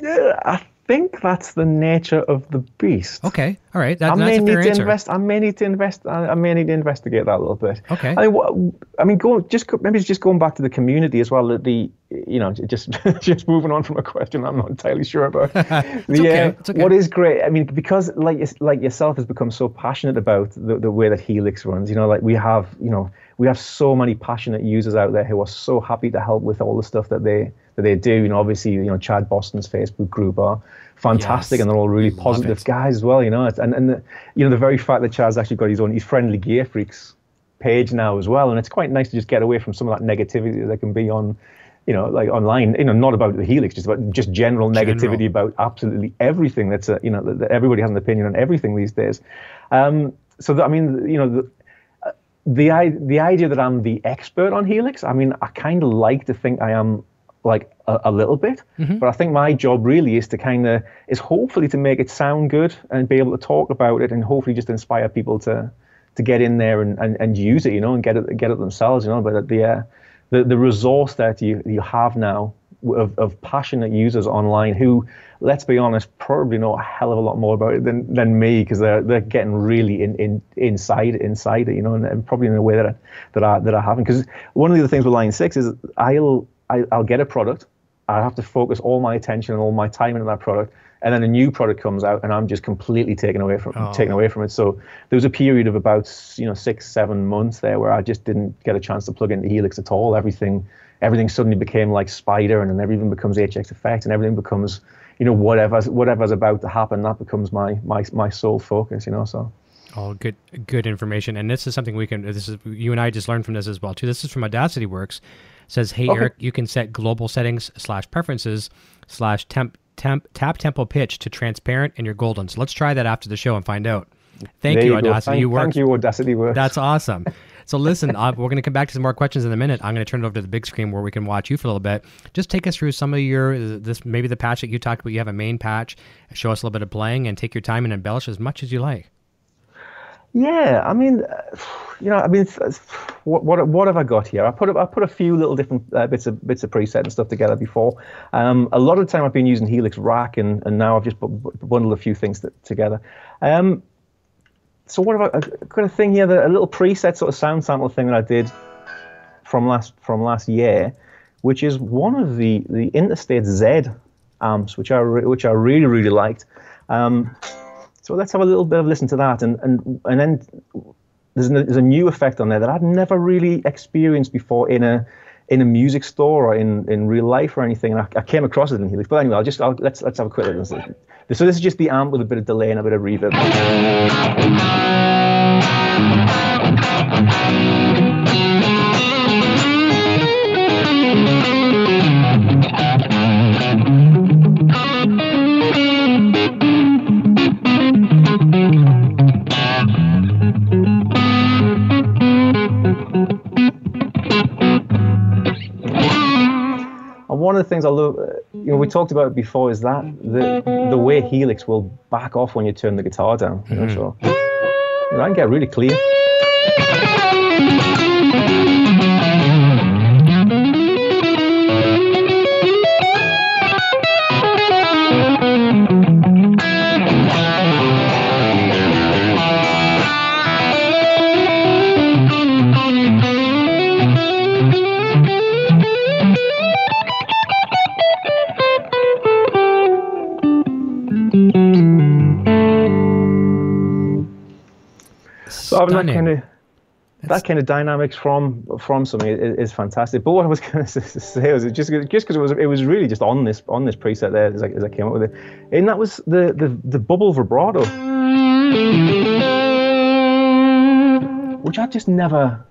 Yeah, I think that's the nature of the beast. Okay, all right. That, I may that's a fair need to answer. invest. I may need to invest. I, I may need to investigate that a little bit. Okay. I mean, what, I mean, go just maybe just going back to the community as well. The you know just just moving on from a question I'm not entirely sure about. the, it's okay. Uh, it's okay. What is great? I mean, because like like yourself has become so passionate about the the way that Helix runs. You know, like we have you know we have so many passionate users out there who are so happy to help with all the stuff that they. That they do, you know, obviously, you know, Chad Boston's Facebook group are fantastic, yes, and they're all really positive guys as well, you know, and and the, you know the very fact that Chad's actually got his own his friendly gear freaks page now as well, and it's quite nice to just get away from some of that negativity that can be on, you know, like online, you know, not about the Helix, just about just general negativity general. about absolutely everything. That's a, you know, that everybody has an opinion on everything these days. Um, so that, I mean, you know. The, the the idea that I'm the expert on Helix, I mean, I kind of like to think I am. Like a, a little bit, mm-hmm. but I think my job really is to kind of is hopefully to make it sound good and be able to talk about it and hopefully just inspire people to to get in there and, and, and use it, you know, and get it get it themselves, you know. But the uh, the the resource that you you have now of, of passionate users online who, let's be honest, probably know a hell of a lot more about it than, than me, because they're they're getting really in, in inside inside it, you know, and, and probably in a way that I, that I that I haven't. Because one of the things with Line six is I'll I, I'll get a product, I have to focus all my attention and all my time into that product, and then a new product comes out, and I'm just completely taken away from oh. taken away from it. So there was a period of about you know six, seven months there where I just didn't get a chance to plug into Helix at all. Everything, everything suddenly became like Spider, and then everything becomes H X F X, and everything becomes you know whatever's whatever's about to happen. That becomes my my my sole focus. You know, so. All good, good information, and this is something we can. This is you and I just learned from this as well too. This is from Audacity Works. It says, hey okay. Eric, you can set global settings slash preferences slash temp Temp, tap tempo pitch to transparent and you're golden. So let's try that after the show and find out. Thank you, you, Audacity thank, Works. Thank you, Audacity Works. That's awesome. So listen, uh, we're going to come back to some more questions in a minute. I'm going to turn it over to the big screen where we can watch you for a little bit. Just take us through some of your, this maybe the patch that you talked about. You have a main patch. Show us a little bit of playing and take your time and embellish as much as you like. Yeah, I mean, you know, I mean, what what what have I got here? I put a, I put a few little different uh, bits of bits of preset and stuff together before. Um, a lot of the time I've been using Helix Rack, and and now I've just bundled a few things that, together. Um, so what have I I've got a thing here? That a little preset sort of sound sample thing that I did from last from last year, which is one of the the Interstate Z amps, which I re, which I really really liked. Um, So let's have a little bit of listen to that, and and and then there's, no, there's a new effect on there that I'd never really experienced before in a in a music store or in, in real life or anything. And I, I came across it in Helix. But anyway, I'll just I'll, let's let's have a quick listen. So this is just the amp with a bit of delay and a bit of reverb. One of the things I love, you know, we talked about it before, is that the the way Helix will back off when you turn the guitar down. You know, mm. so you know, I can get really clear. That kind of That's... that kind of dynamics from from something is, is fantastic. But what I was going to say was it just just because it was it was really just on this on this preset there as I, as I came up with it, and that was the the, the bubble vibrato, which I just never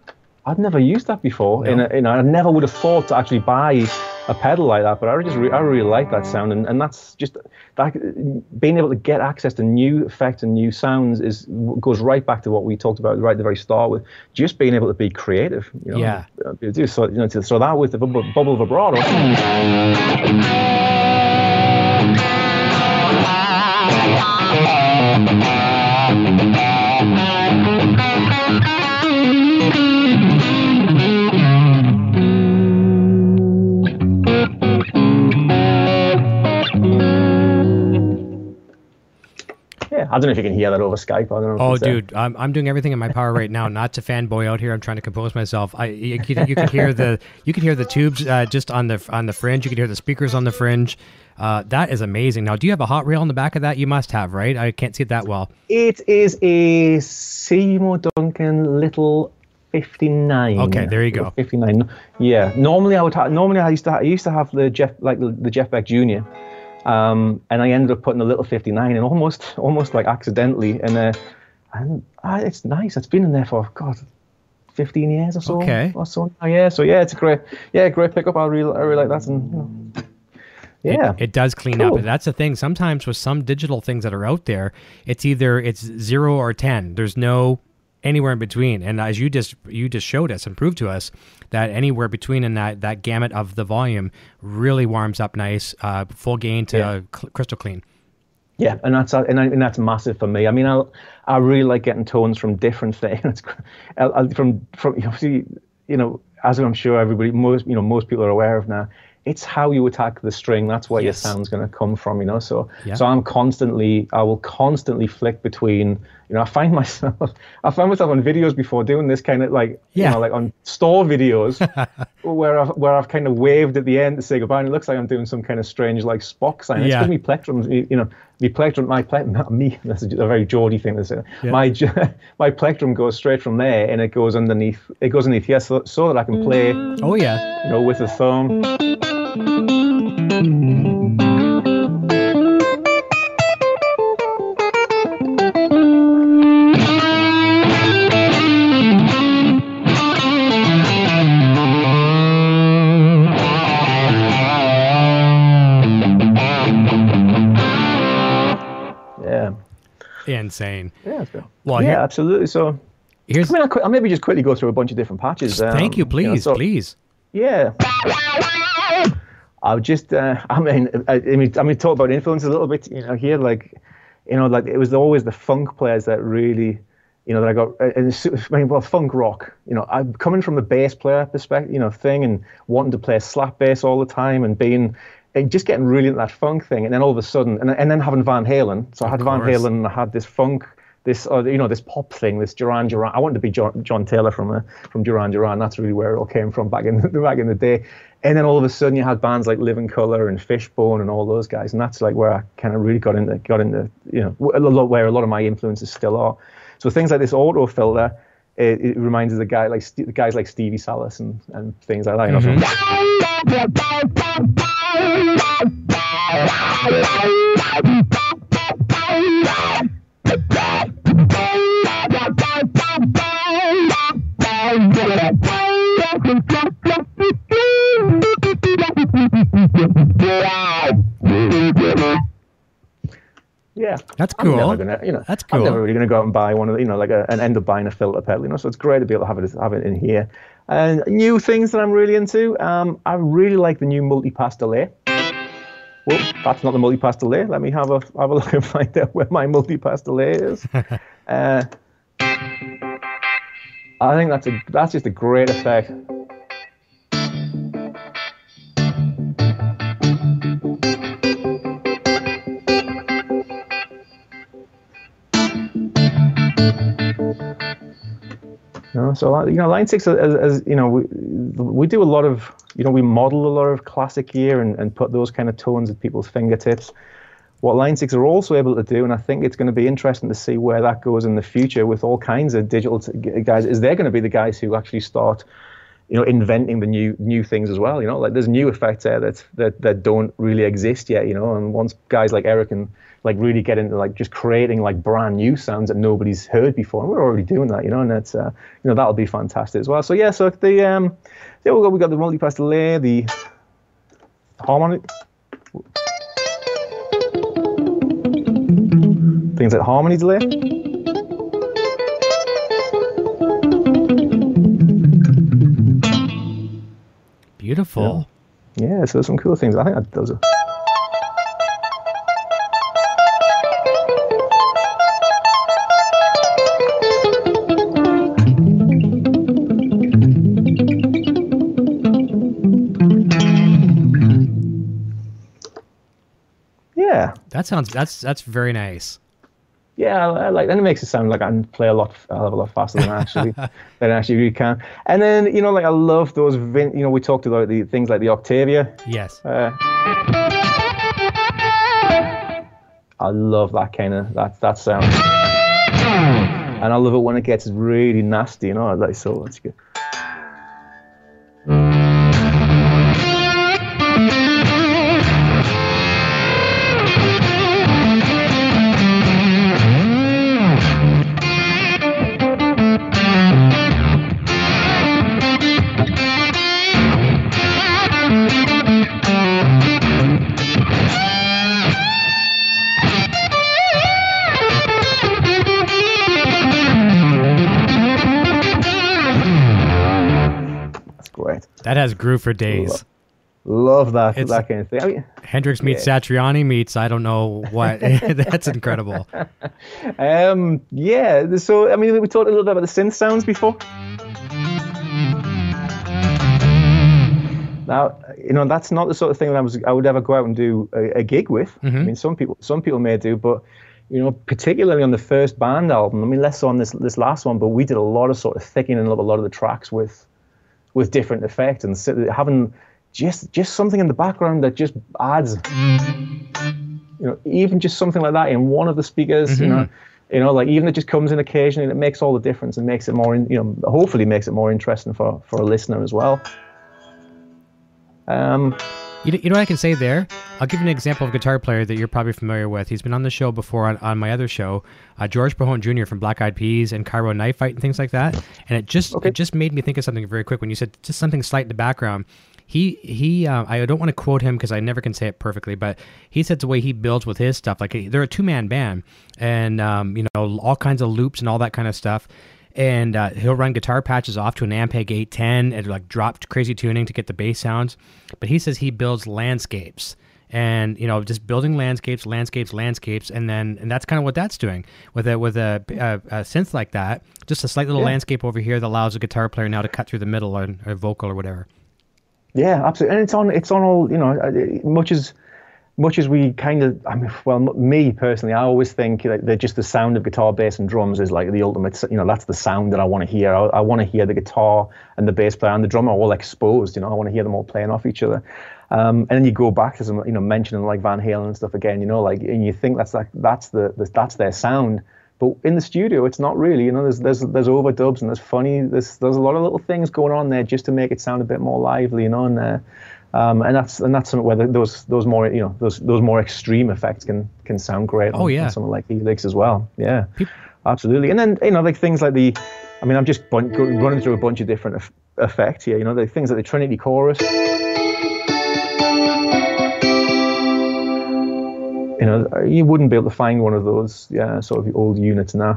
I'd never used that before, no. and you know I never would have thought to actually buy a pedal like that, but I just re I really like that sound, and, and that's just that being able to get access to new effects and new sounds is goes right back to what we talked about right at the very start with just being able to be creative. You know, yeah. Do so. You know, to, so that with the bubble, bubble vibrato. I don't know if you can hear that over Skype. I don't know. Oh, dude, I'm, I'm doing everything in my power right now not to fanboy out here. I'm trying to compose myself. I you, you can hear the you can hear the tubes uh, just on the on the fringe. You can hear the speakers on the fringe. Uh, that is amazing. Now, do you have a hot reel in the back of that? You must have, right? I can't see it that well. It is a Seymour Duncan Little fifty-nine. Okay, there you go. fifty-nine. Yeah. Normally, I would ha normally I used to ha I used to have the Jeff like the, the Jeff Beck Junior Um, and I ended up putting a little fifty-nine in almost, almost like accidentally. And, uh, and uh, it's nice. It's been in there for, God, fifteen years or so. Okay. Or so. Oh, yeah. So, yeah, it's a great, yeah, great pickup. I really, I really like that. And, you know. Yeah, it, it does clean cool. up. That's the thing. Sometimes with some digital things that are out there, it's either it's zero or ten. There's no anywhere in between. And as you just, you just showed us and proved to us that anywhere between in that, that gamut of the volume really warms up nice, uh, full gain to yeah. cl crystal clean. Yeah, and that's and, I, and that's massive for me. I mean, I I really like getting tones from different things. I, I, from from obviously, you know, as I'm sure everybody most you know most people are aware of now, it's how you attack the string. That's where yes. your sound's going to come from, you know. So, yeah. so I'm constantly, I will constantly flick between, you know, I find myself, I find myself on videos before doing this kind of like, yeah. you know, like on store videos where I've where I've kind of waved at the end to say goodbye, and it looks like I'm doing some kind of strange like Spock sign. It's yeah. because me plectrum, you know, me plectrum, my plectrum, not me. That's a very Geordie thing to say. Yeah. My my plectrum goes straight from there, and it goes underneath. It goes underneath here, so, so that I can play. Oh yeah. You know, with a thumb. Insane. Yeah, that's good. Well, yeah, absolutely. So, here's. I mean, I'll, qu I'll maybe just quickly go through a bunch of different patches. Um, thank you, please, you know, so, please. Yeah. I'll just. Uh, I mean, I, I mean, I mean, talk about influence a little bit. You know, here, like, you know, like it was always the funk players that really, you know, that I got. And I mean, well, funk rock. You know, I'm coming from a bass player perspective, you know, thing, and wanting to play slap bass all the time, and being. And just getting really into that funk thing, and then all of a sudden, and, and then having Van Halen. So I had Van Halen, and I had this funk, this uh, you know, this pop thing, this Duran Duran. I wanted to be John, John Taylor from uh, from Duran Duran. That's really where it all came from back in the, back in the day. And then all of a sudden, you had bands like Living Colour and Fishbone and all those guys, and that's like where I kind of really got into got into you know a lot where a lot of my influences still are. So things like this auto filter, it, it reminds us of the guy like the guys like Stevie Salas and and things like that. Mm-hmm. And yeah, that's cool. I'm never gonna, you know, that's cool. I'm never really gonna go out and buy one of the, you know, like a, and end up buying a filter pedal, you know. So it's great to be able to have it have it in here. And new things that I'm really into. Um, I really like the new multi-pass delay. Well, that's not the multi-pass delay. Let me have a have a look and find out where my multi-pass delay is. uh, I think that's a that's just a great effect. You know, so you know, Line six, as, as you know, we, we do a lot of, you know, we model a lot of classic gear and, and put those kind of tones at people's fingertips. What Line six are also able to do, and I think it's going to be interesting to see where that goes in the future with all kinds of digital guys, is they're going to be the guys who actually start, you know, inventing the new new things as well. You know, like there's new effects there that that that don't really exist yet. You know, and once guys like Eric and like really get into like just creating like brand new sounds that nobody's heard before, and we're already doing that. You know, and that's uh, you know that'll be fantastic as well. So yeah, so the um, yeah we got we got the multi-pass delay, the harmonic things like harmony delay. Beautiful. Yeah. yeah, so some cool things. I think I, those are. Yeah. That sounds. That's that's very nice. Yeah, I like, and it makes it sound like I can play a lot, I have a lot faster than I actually, than I actually really can. And then, you know, like I love those, vin you know, we talked about the things like the Octavia. Yes. Uh, I love that kind of, that, that sound. And I love it when it gets really nasty, you know, like, so that's good. That has groove for days. Love, love that, it's, that kind of thing. I mean, Hendrix meets yeah. Satriani meets I don't know what. That's incredible. Um, yeah. So I mean, we talked a little bit about the synth sounds before. Now, you know, that's not the sort of thing that I was I would ever go out and do a, a gig with. Mm-hmm. I mean, some people some people may do, but you know, particularly on the first band album, I mean, less so on this this last one, but we did a lot of sort of thickening up a lot of the tracks with with different effect and having just just something in the background that just adds, you know, even just something like that in one of the speakers, mm-hmm. you know, you know, like even it just comes in occasionally, and it makes all the difference and makes it more, in, you know, hopefully makes it more interesting for for a listener as well. Um. You know what I can say there? I'll give you an example of a guitar player that you're probably familiar with. He's been on the show before on, on my other show, uh, George Pahone Junior from Black Eyed Peas and Cairo Knife Fight and things like that. And it just okay. it just made me think of something very quick when you said just something slight in the background. He, he uh, I don't want to quote him because I never can say it perfectly, but he said the way he builds with his stuff. Like, they're a two-man band and, um, you know, all kinds of loops and all that kind of stuff. And uh, he'll run guitar patches off to an Ampeg eight ten and like drop crazy tuning to get the bass sounds. But he says he builds landscapes, and you know, just building landscapes, landscapes, landscapes, and then and that's kind of what that's doing with a with a, a, a synth like that. Just a slight little yeah. landscape over here that allows a guitar player now to cut through the middle or, or vocal or whatever. Yeah, absolutely, and it's on it's on all you know much as. Much as we kind of, I mean, well, me personally, I always think that just the sound of guitar, bass, and drums is like the ultimate, you know, that's the sound that I want to hear. I, I want to hear the guitar and the bass player and the drummer all exposed, you know, I want to hear them all playing off each other. Um, and then you go back to some, you know, mentioning like Van Halen and stuff again, you know, like, and you think that's like, that's the, that's their sound. But in the studio, it's not really, you know, there's, there's, there's overdubs and there's funny, there's, there's a lot of little things going on there just to make it sound a bit more lively, you know, and, uh, Um, and that's and that's where those those more you know those those more extreme effects can can sound great. Oh on, yeah, on something like Helix as well. Yeah, People. absolutely. And then you know like things like the, I mean I'm just bun- running through a bunch of different ef- effects here. You know the things like the Trinity chorus. You know you wouldn't be able to find one of those yeah sort of old units now.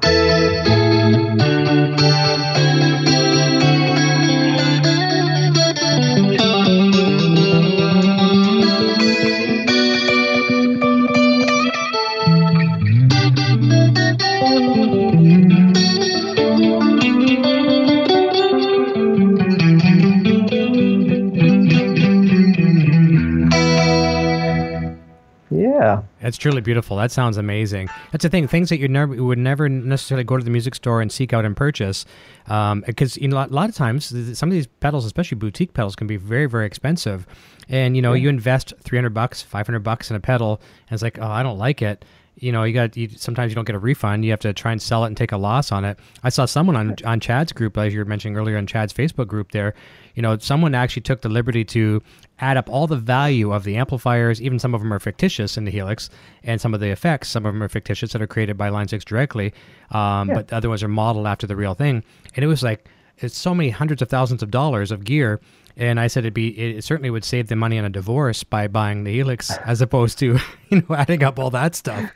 It's truly beautiful. That sounds amazing. That's the thing. Things that you never would never necessarily go to the music store and seek out and purchase, because um, you know, a lot of times some of these pedals, especially boutique pedals, can be very, very expensive. And you know, you invest three hundred bucks, five hundred bucks in a pedal, and it's like, oh, I don't like it. You know, you got you, sometimes you don't get a refund. You have to try and sell it and take a loss on it. I saw someone on on Chad's group, as you were mentioning earlier, on Chad's Facebook group there, you know, someone actually took the liberty to add up all the value of the amplifiers. Even some of them are fictitious in the Helix, and some of the effects, some of them are fictitious that are created by Line six directly, um, yeah. but the other ones are modeled after the real thing. And it was like, it's so many hundreds of thousands of dollars of gear. And I said it'd be, it certainly would save them money on a divorce by buying the Helix as opposed to, you know, adding up all that stuff.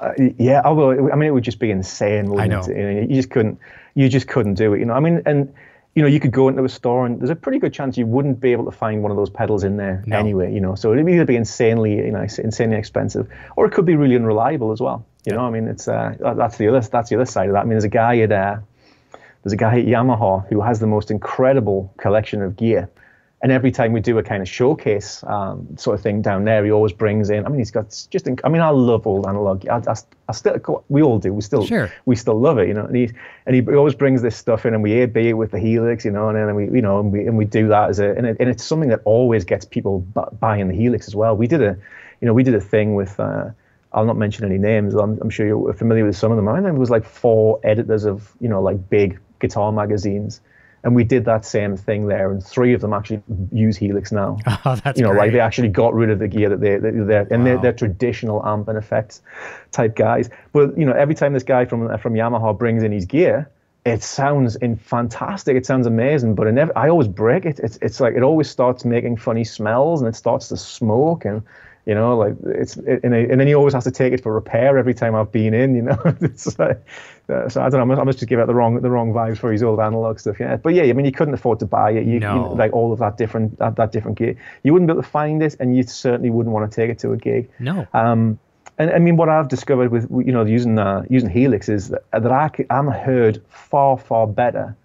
Uh, yeah, although it, I mean, it would just be insane. Wouldn't I know. It? You know, you just couldn't, you just couldn't do it. You know, I mean, and you know, you could go into a store and there's a pretty good chance you wouldn't be able to find one of those pedals in there no. anyway. You know, so it'd either be insanely, you know, insanely expensive, or it could be really unreliable as well. You yeah. know, I mean, it's uh, that's the other that's the other side of that. I mean, there's a guy at uh, there's a guy at Yamaha who has the most incredible collection of gear. And every time we do a kind of showcase um, sort of thing down there, he always brings in. I mean, he's got just. I mean, I love old analog. I, I, I still. We all do. We still. Sure. We still love it, you know. And he and he always brings this stuff in, and we A B it with the Helix, you know, and then we, you know, and we and we do that as a. And, it, and it's something that always gets people buying the Helix as well. We did a, you know, we did a thing with. Uh, I'll not mention any names. I'm, I'm sure you're familiar with some of them. I think it was like four editors of, you know, like big guitar magazines. And we did that same thing there, and three of them actually use Helix now. Oh, that's you know, great. Like they actually got rid of the gear that they, that they're, and wow. they're, they're traditional amp and effects type guys. But you know, every time this guy from from Yamaha brings in his gear, it sounds in fantastic. It sounds amazing. But in every, I always break it. It's it's like it always starts making funny smells, and it starts to smoke, and you know, like it's it, and, it, and then he always has to take it for repair every time I've been in. You know, it's like. Uh, so I don't know. I must just give out the wrong the wrong vibes for his old analog stuff. Yeah, but yeah, I mean, you couldn't afford to buy it. You, no. you like all of that different that, that different gear. You wouldn't be able to find it, and you certainly wouldn't want to take it to a gig. No. Um, and I mean, what I've discovered with you know using uh, using Helix is that, that I I'm heard far far better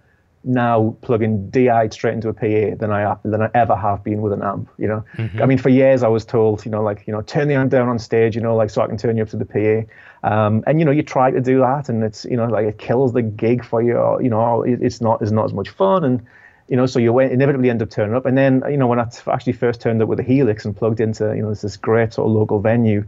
now plugging D I straight into a P A than I than I ever have been with an amp. You know, mm-hmm. I mean, for years I was told, you know, like you know, turn the amp down on stage, you know, like so I can turn you up to the P A. Um, and you know, you try to do that, and it's you know, like it kills the gig for you. Or, you know, it's not it's not as much fun, and you know, so you inevitably end up turning up. And then you know, when I actually first turned up with a Helix and plugged into you know this, this great sort of local venue,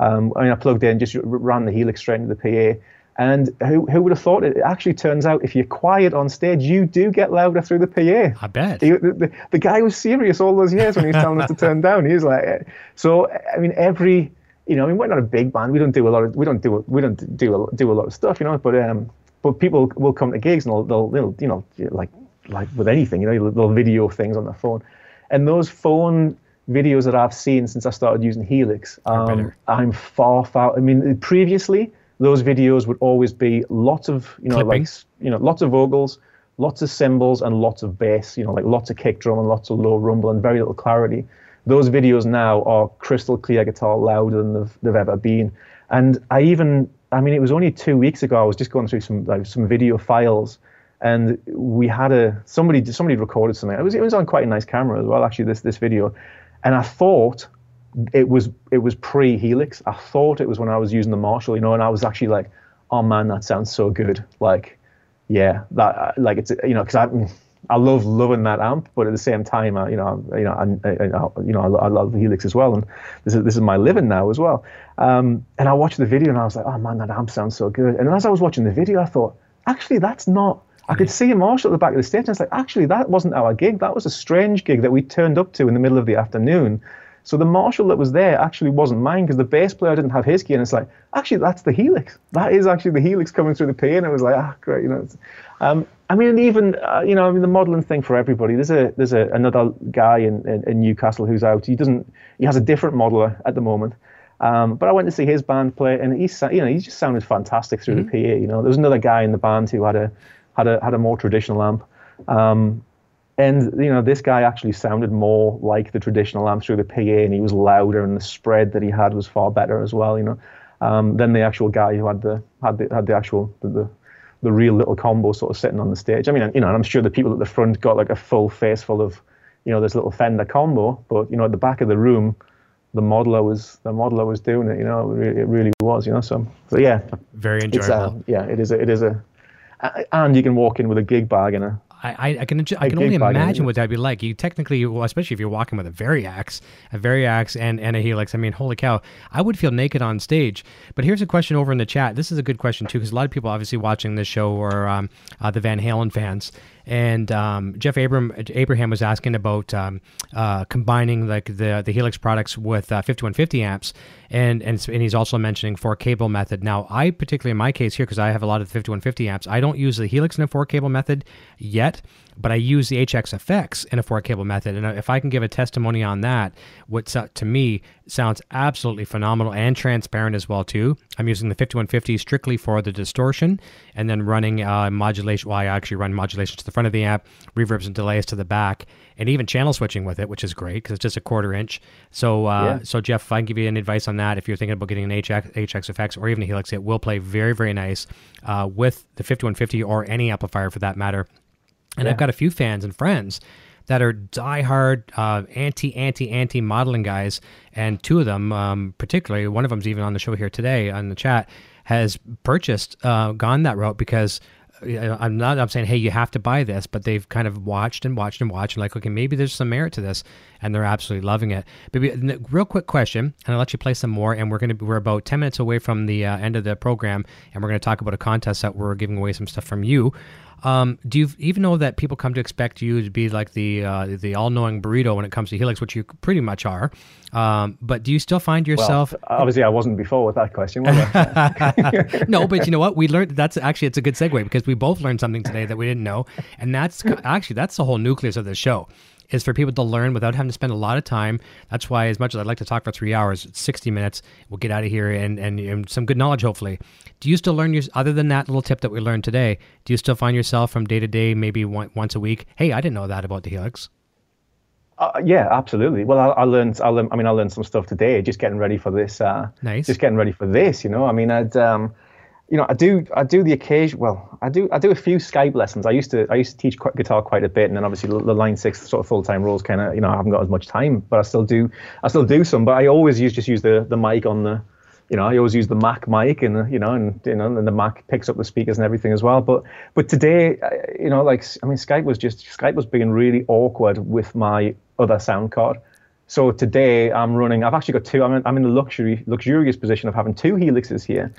um, I mean, I plugged in, just ran the Helix straight into the P A. And who who would have thought it? It actually turns out if you're quiet on stage, you do get louder through the P A. I bet. The, the, the guy was serious all those years when he was telling us to turn down. He was like, so I mean, every you know, I mean, we're not a big band. We don't do a lot of we don't do we don't do a, do a lot of stuff, you know. But um, but people will come to gigs and they'll they'll, they'll you know like like with anything, you know, they'll video things on their phone, and those phone videos that I've seen since I started using Helix, um, I'm far far. I mean, previously, those videos would always be lots of, you know, Clipping. like, you know, lots of vocals, lots of cymbals and lots of bass, you know, like lots of kick drum and lots of low rumble and very little clarity. Those videos now are crystal clear guitar, louder than they've, they've ever been. And I even, I mean, it was only two weeks ago, I was just going through some like, some video files, and we had a, somebody somebody recorded something. It was, it was on quite a nice camera as well, actually, this this video. And I thought, It was it was pre-Helix. I thought it was when I was using the Marshall, you know, and I was actually like, oh man, that sounds so good. Like, yeah, that like it's you know, because I I love loving that amp, but at the same time, I, you know, I, you know, I, I, you know, I, I love the Helix as well, and this is this is my living now as well. Um, and I watched the video and I was like, oh man, that amp sounds so good. And as I was watching the video, I thought, actually, that's not. I could see a Marshall at the back of the stage, and it's like, actually, that wasn't our gig. That was a strange gig that we turned up to in the middle of the afternoon. So the Marshall that was there actually wasn't mine because the bass player didn't have his key, and it's like, actually, that's the Helix. That is actually the Helix coming through the P A, and it was like, ah, great, you know. It's, um, I mean, and even uh, you know, I mean, the modelling thing for everybody. There's a there's a, another guy in, in in Newcastle who's out. He doesn't. He has a different modeller at the moment. Um, but I went to see his band play, and he you know he just sounded fantastic through mm-hmm. the P A. You know, there was another guy in the band who had a had a had a more traditional amp. Um, And, you know, this guy actually sounded more like the traditional amp through the P A, and he was louder, and the spread that he had was far better as well, you know, um, than the actual guy who had the had the, had the actual, the, the the real little combo sort of sitting on the stage. I mean, you know, and I'm sure the people at the front got like a full face full of, you know, this little Fender combo, but, you know, at the back of the room, the modeler was the modeler was doing it, you know, it, it really was, you know, so, so yeah. Very enjoyable. Uh, yeah, it is a, it is a, and you can walk in with a gig bag and a, I, I can I can only imagine what that'd be like. You technically, well, especially if you're walking with a Variax, a Variax and, and a Helix. I mean, holy cow, I would feel naked on stage. But here's a question over in the chat. This is a good question too, because a lot of people obviously watching this show are um, uh, the Van Halen fans. And um, Jeff Abram, Abraham was asking about um, uh, combining like the the Helix products with uh, fifty-one fifty amps, and and and he's also mentioning four cable method. Now, I particularly in my case here, because I have a lot of the fifty-one fifty amps, I don't use the Helix in a four cable method yet, but I use the H X F X in a four cable method. And if I can give a testimony on that, what uh, to me sounds absolutely phenomenal and transparent as well too. I'm using the fifty-one fifty strictly for the distortion, and then running uh, modulation. Well, I actually run modulation to the front of the amp, reverbs and delays to the back, and even channel switching with it, which is great because it's just a quarter inch. So, uh, yeah. so Jeff, if I can give you any advice on that, if you're thinking about getting an H X F X or even a Helix, it will play very, very nice uh, with the fifty-one fifty or any amplifier for that matter. And yeah. I've got a few fans and friends that are diehard uh, anti, anti, anti modeling guys, and two of them, um, particularly, one of them's even on the show here today on the chat, has purchased, uh, gone that route because. I'm not I'm saying, hey, you have to buy this, but they've kind of watched and watched and watched and like, okay, maybe there's some merit to this, and they're absolutely loving it. But real quick question, and I'll let you play some more, and we're going to we're about ten minutes away from the uh, end of the program, and we're going to talk about a contest that we're giving away some stuff from you. Um, do you even know that people come to expect you to be like the uh, the all-knowing burrito when it comes to Helix, which you pretty much are? Um, but do you still find yourself? Well, obviously, I wasn't before with that question. Was I? No, but you know what? We learned that's actually it's a good segue because we both learned something today that we didn't know, and that's actually that's the whole nucleus of this show. Is for people to learn without having to spend a lot of time. That's why, as much as I'd like to talk for three hours, it's sixty minutes, we'll get out of here and, and, and some good knowledge, hopefully. Do you still learn, your, other than that little tip that we learned today, do you still find yourself from day to day, maybe one, once a week, hey, I didn't know that about the Helix? Uh, yeah, absolutely. Well, I, I learned, I learned, I mean, I learned some stuff today, just getting ready for this. Uh, nice. Just getting ready for this, you know? I mean, I'd... Um, you know, I do I do the occasion. Well, I do I do a few Skype lessons. I used to I used to teach guitar quite a bit, and then obviously the Line six sort of full time roles kind of, you know, I haven't got as much time, but I still do I still do some. But I always use just use the the mic on the, you know, I always use the Mac mic, and the, you know, and you know, and the Mac picks up the speakers and everything as well. But but today, you know, like I mean, Skype was just Skype was being really awkward with my other sound card. So today I'm running. I've actually got two. I'm in, I'm in the luxury, luxurious position of having two Helixes here.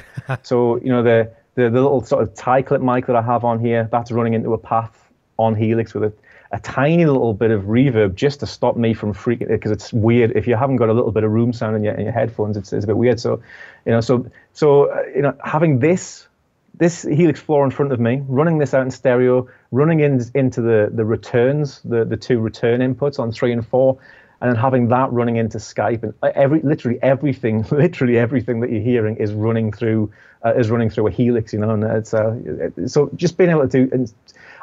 So you know the, the the little sort of tie clip mic that I have on here, that's running into a path on Helix with a, a tiny little bit of reverb just to stop me from freaking. Because it's weird if you haven't got a little bit of room sound in your in your headphones. It's it's a bit weird. So you know so so uh, you know having this this Helix floor in front of me, running this out in stereo, running in into the the returns, the the two return inputs on three and four. And then having that running into Skype, and every literally everything, literally everything that you're hearing is running through uh, is running through a Helix, you know. And it's uh, so just being able to do. And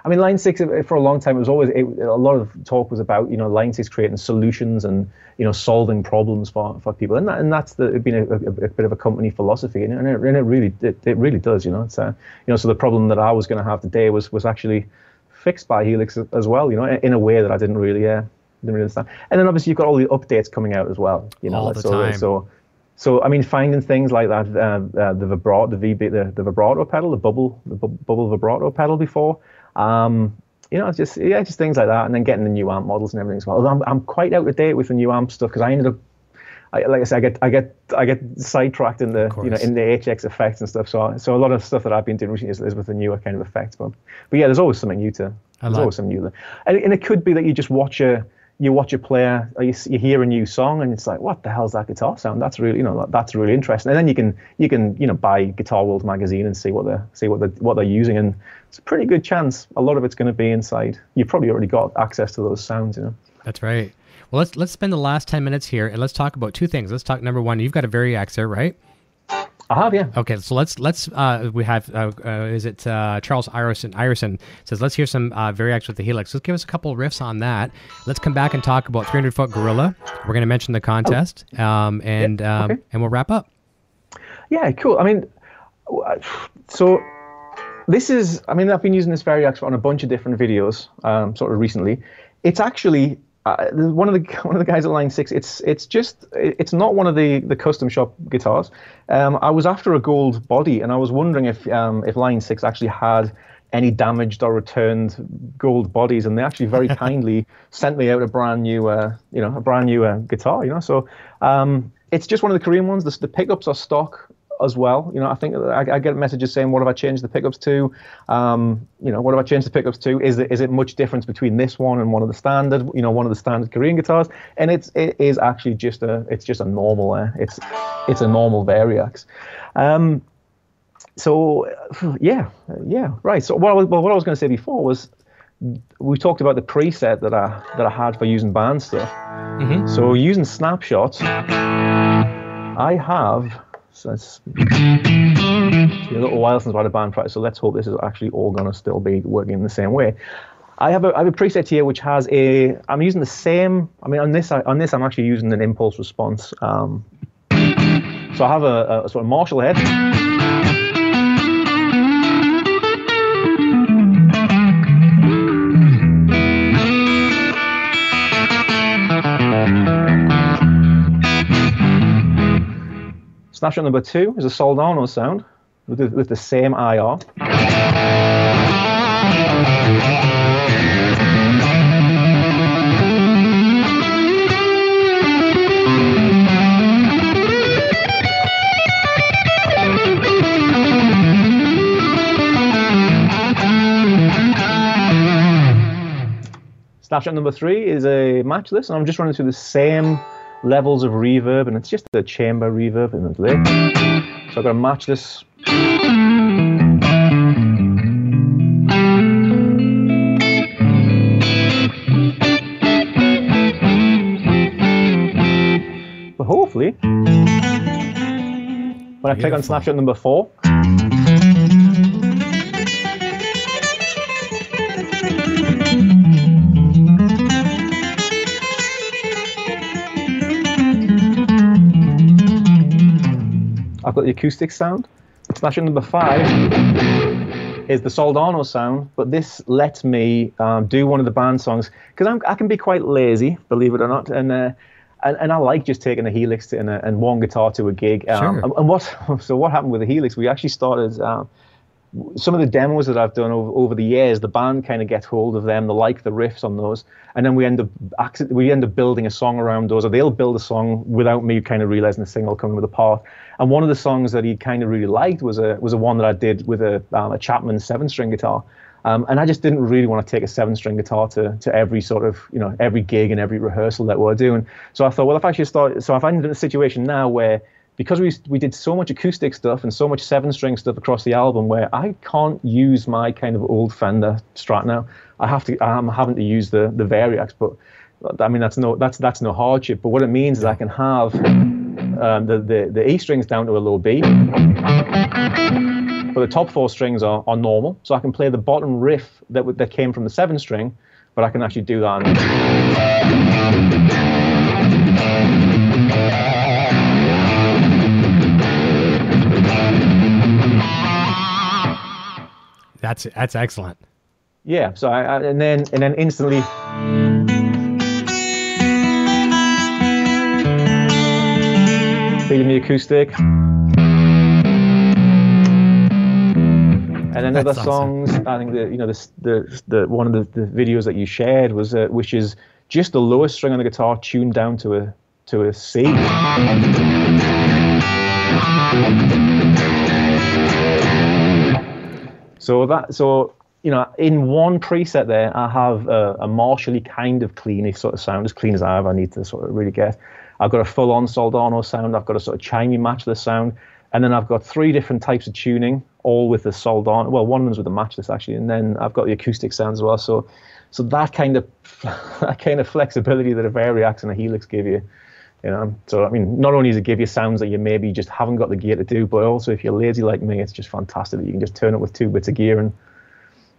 I mean, Line six for a long time it was always it, a lot of talk was about you know Line six creating solutions and you know solving problems for for people, and that, and that's the been a, a, a bit of a company philosophy, and it, and it really it, it really does, you know. It's uh, you know so the problem that I was going to have today was was actually fixed by Helix as well, you know, in a way that I didn't really. Uh, And then obviously you've got all the updates coming out as well, you know. All the so, time. so, so I mean, finding things like that, uh, uh, the vibrato, the, V B, the the vibrato pedal, the bubble, the bu bubble vibrato pedal before, um, you know, just yeah, just things like that, and then getting the new amp models and everything as well. I'm I'm quite out of date with the new amp stuff because I ended up, I, like I said, I get I get I get sidetracked in the you know in the H X effects and stuff. So so a lot of stuff that I've been doing recently is, is with the newer kind of effects, but but yeah, there's always something new to, I there's like. always something new, to, and and it could be that you just watch a. You watch a player, or you, you hear a new song, and it's like, what the hell's that guitar sound? That's really, you know, that's really interesting. And then you can, you can, you know, buy Guitar World magazine and see what they're, see what they're, what they're using, and it's a pretty good chance a lot of it's going to be inside. You've probably already got access to those sounds, you know. That's right. Well, let's let's spend the last ten minutes here, and let's talk about two things. Let's talk number one. You've got a Variax there, right? I have, yeah. Okay, so let's let's uh, we have uh, uh, is it uh, Charles Ireson Ireson says let's hear some uh, Variax with the Helix. Let's give us a couple of riffs on that. Let's come back and talk about three hundred foot Gorilla. We're going to mention the contest, oh. um, and yeah. um, okay. and we'll wrap up. Yeah, cool. I mean, so this is I mean I've been using this Variax on a bunch of different videos, um, sort of recently. It's actually. Uh, one of the one of the guys at Line six. It's it's just it's not one of the the custom shop guitars. Um, I was after a gold body, and I was wondering if um, if Line six actually had any damaged or returned gold bodies, and they actually very kindly sent me out a brand new uh, you know a brand new uh, guitar. You know, so um, it's just one of the Korean ones. The, the pickups are stock as well. You know, I think I, I get messages saying, "What have I changed the pickups to?" Um, you know, what have I changed the pickups to? Is it is it much difference between this one and one of the standard? You know, one of the standard Korean guitars. And it's it is actually just a it's just a normal uh, it's it's a normal Variax. Um, so yeah, yeah, right. So what I was, well, what I was going to say before was we talked about the preset that I that I had for using band stuff. Mm-hmm. So using snapshots, I have. So it's been a little while since I had a band practice, so let's hope this is actually all going to still be working in the same way. I have a, I have a preset here which has a, I'm using the same, I mean on this, on this I'm actually using an impulse response. Um, so I have a, a sort of Marshall head. Snapshot number two is a Soldano sound with the, with the same I R. Snapshot number three is a matchless, and I'm just running through the same levels of reverb, and it's just the chamber reverb in the delay. So I've got to match this. But hopefully, when I click on snapshot number four, I've got the acoustic sound. Slasher number five is the Soldano sound, but this lets me um, do one of the band songs, because I can be quite lazy, believe it or not, and uh, and, and I like just taking a Helix to, and, a, and one guitar to a gig. Um, sure. And what so what happened with the Helix? We actually started. Um, Some of the demos that I've done over, over the years, the band kind of gets hold of them. They like the riffs on those, and then we end up we end up building a song around those, or they'll build a song without me kind of realizing the single coming with a part. And one of the songs that he kind of really liked was a was a one that I did with a um, a Chapman seven string guitar, um, and I just didn't really want to take a seven string guitar to to every sort of you know every gig and every rehearsal that we're doing. So I thought, well, if I should start, so if I'm in a situation now where, because we we did so much acoustic stuff and so much seven-string stuff across the album, where I can't use my kind of old Fender Strat now, I have to I'm having to use the the Variax. But I mean that's no that's that's no hardship. But what it means is I can have um, the, the the E strings down to a low B, but the top four strings are are normal. So I can play the bottom riff that that came from the seven-string, but I can actually do that. And That's that's excellent. Yeah. So I, I and then and then instantly. Feeling the acoustic. And then that's other songs. Awesome. I think the you know the the, the one of the, the videos that you shared was uh, which is just the lowest string on the guitar tuned down to a to a C. So that, so you know, in one preset there, I have a, a Marshally kind of clean sort of sound, as clean as I have. I need to sort of really get. I've got a full-on Soldano sound. I've got a sort of chimey match the sound, and then I've got three different types of tuning, all with the Soldano. Well, one of them's with the matchless actually, and then I've got the acoustic sound as well. So, so that kind of that kind of flexibility that a Variax and a Helix give you. You know, so I mean, not only does it give you sounds that you maybe just haven't got the gear to do, but also if you're lazy like me, it's just fantastic that you can just turn it with two bits of gear and.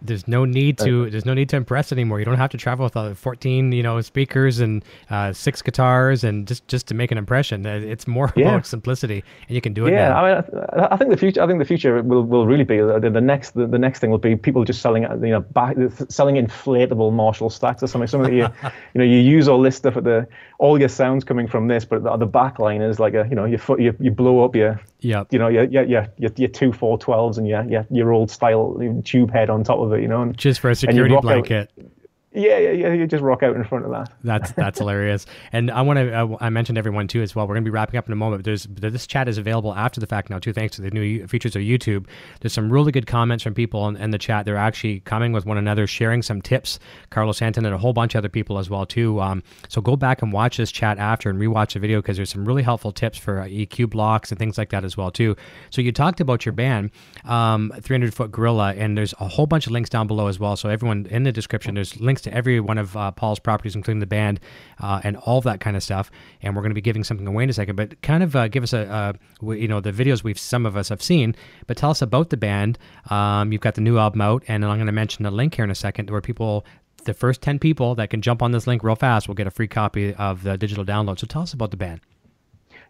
There's no need to. Uh, there's no need to impress anymore. You don't have to travel with uh, fourteen, you know, speakers and uh, six guitars, and just, just to make an impression. It's more yeah. about simplicity, and you can do it. Yeah, now. I mean, I think the future. I think the future will, will really be the, the next. The, the next thing will be people just selling, you know, back, selling inflatable Marshall stacks or something. Something that you, you know, you use all this stuff at the. All your sounds coming from this, but the, the back line is like a, you know, your foot, you you blow up your, yeah, you know, your your your your two four twelves and your your your old style tube head on top of it, you know, and, just for a security blanket. Out. Yeah, yeah, yeah. You just rock out in front of that. That's that's hilarious. And I want to. I mentioned everyone too as well. We're going to be wrapping up in a moment. There's this chat is available after the fact now too, thanks to the new features of YouTube. There's some really good comments from people in, in the chat. They're actually coming with one another, sharing some tips. Carlos Santin and a whole bunch of other people as well too. Um, so go back and watch this chat after and rewatch the video, because there's some really helpful tips for E Q blocks and things like that as well too. So you talked about your band, um, three hundred Foot Gorilla, and there's a whole bunch of links down below as well. So everyone in the description, there's links to every one of uh, Paul's properties, including the band uh, and all of that kind of stuff. And we're going to be giving something away in a second, but kind of uh, give us a, a, you know, the videos we've, some of us have seen, but tell us about the band. Um, you've got the new album out, and I'm going to mention the link here in a second where people, the first ten people that can jump on this link real fast will get a free copy of the digital download. So tell us about the band.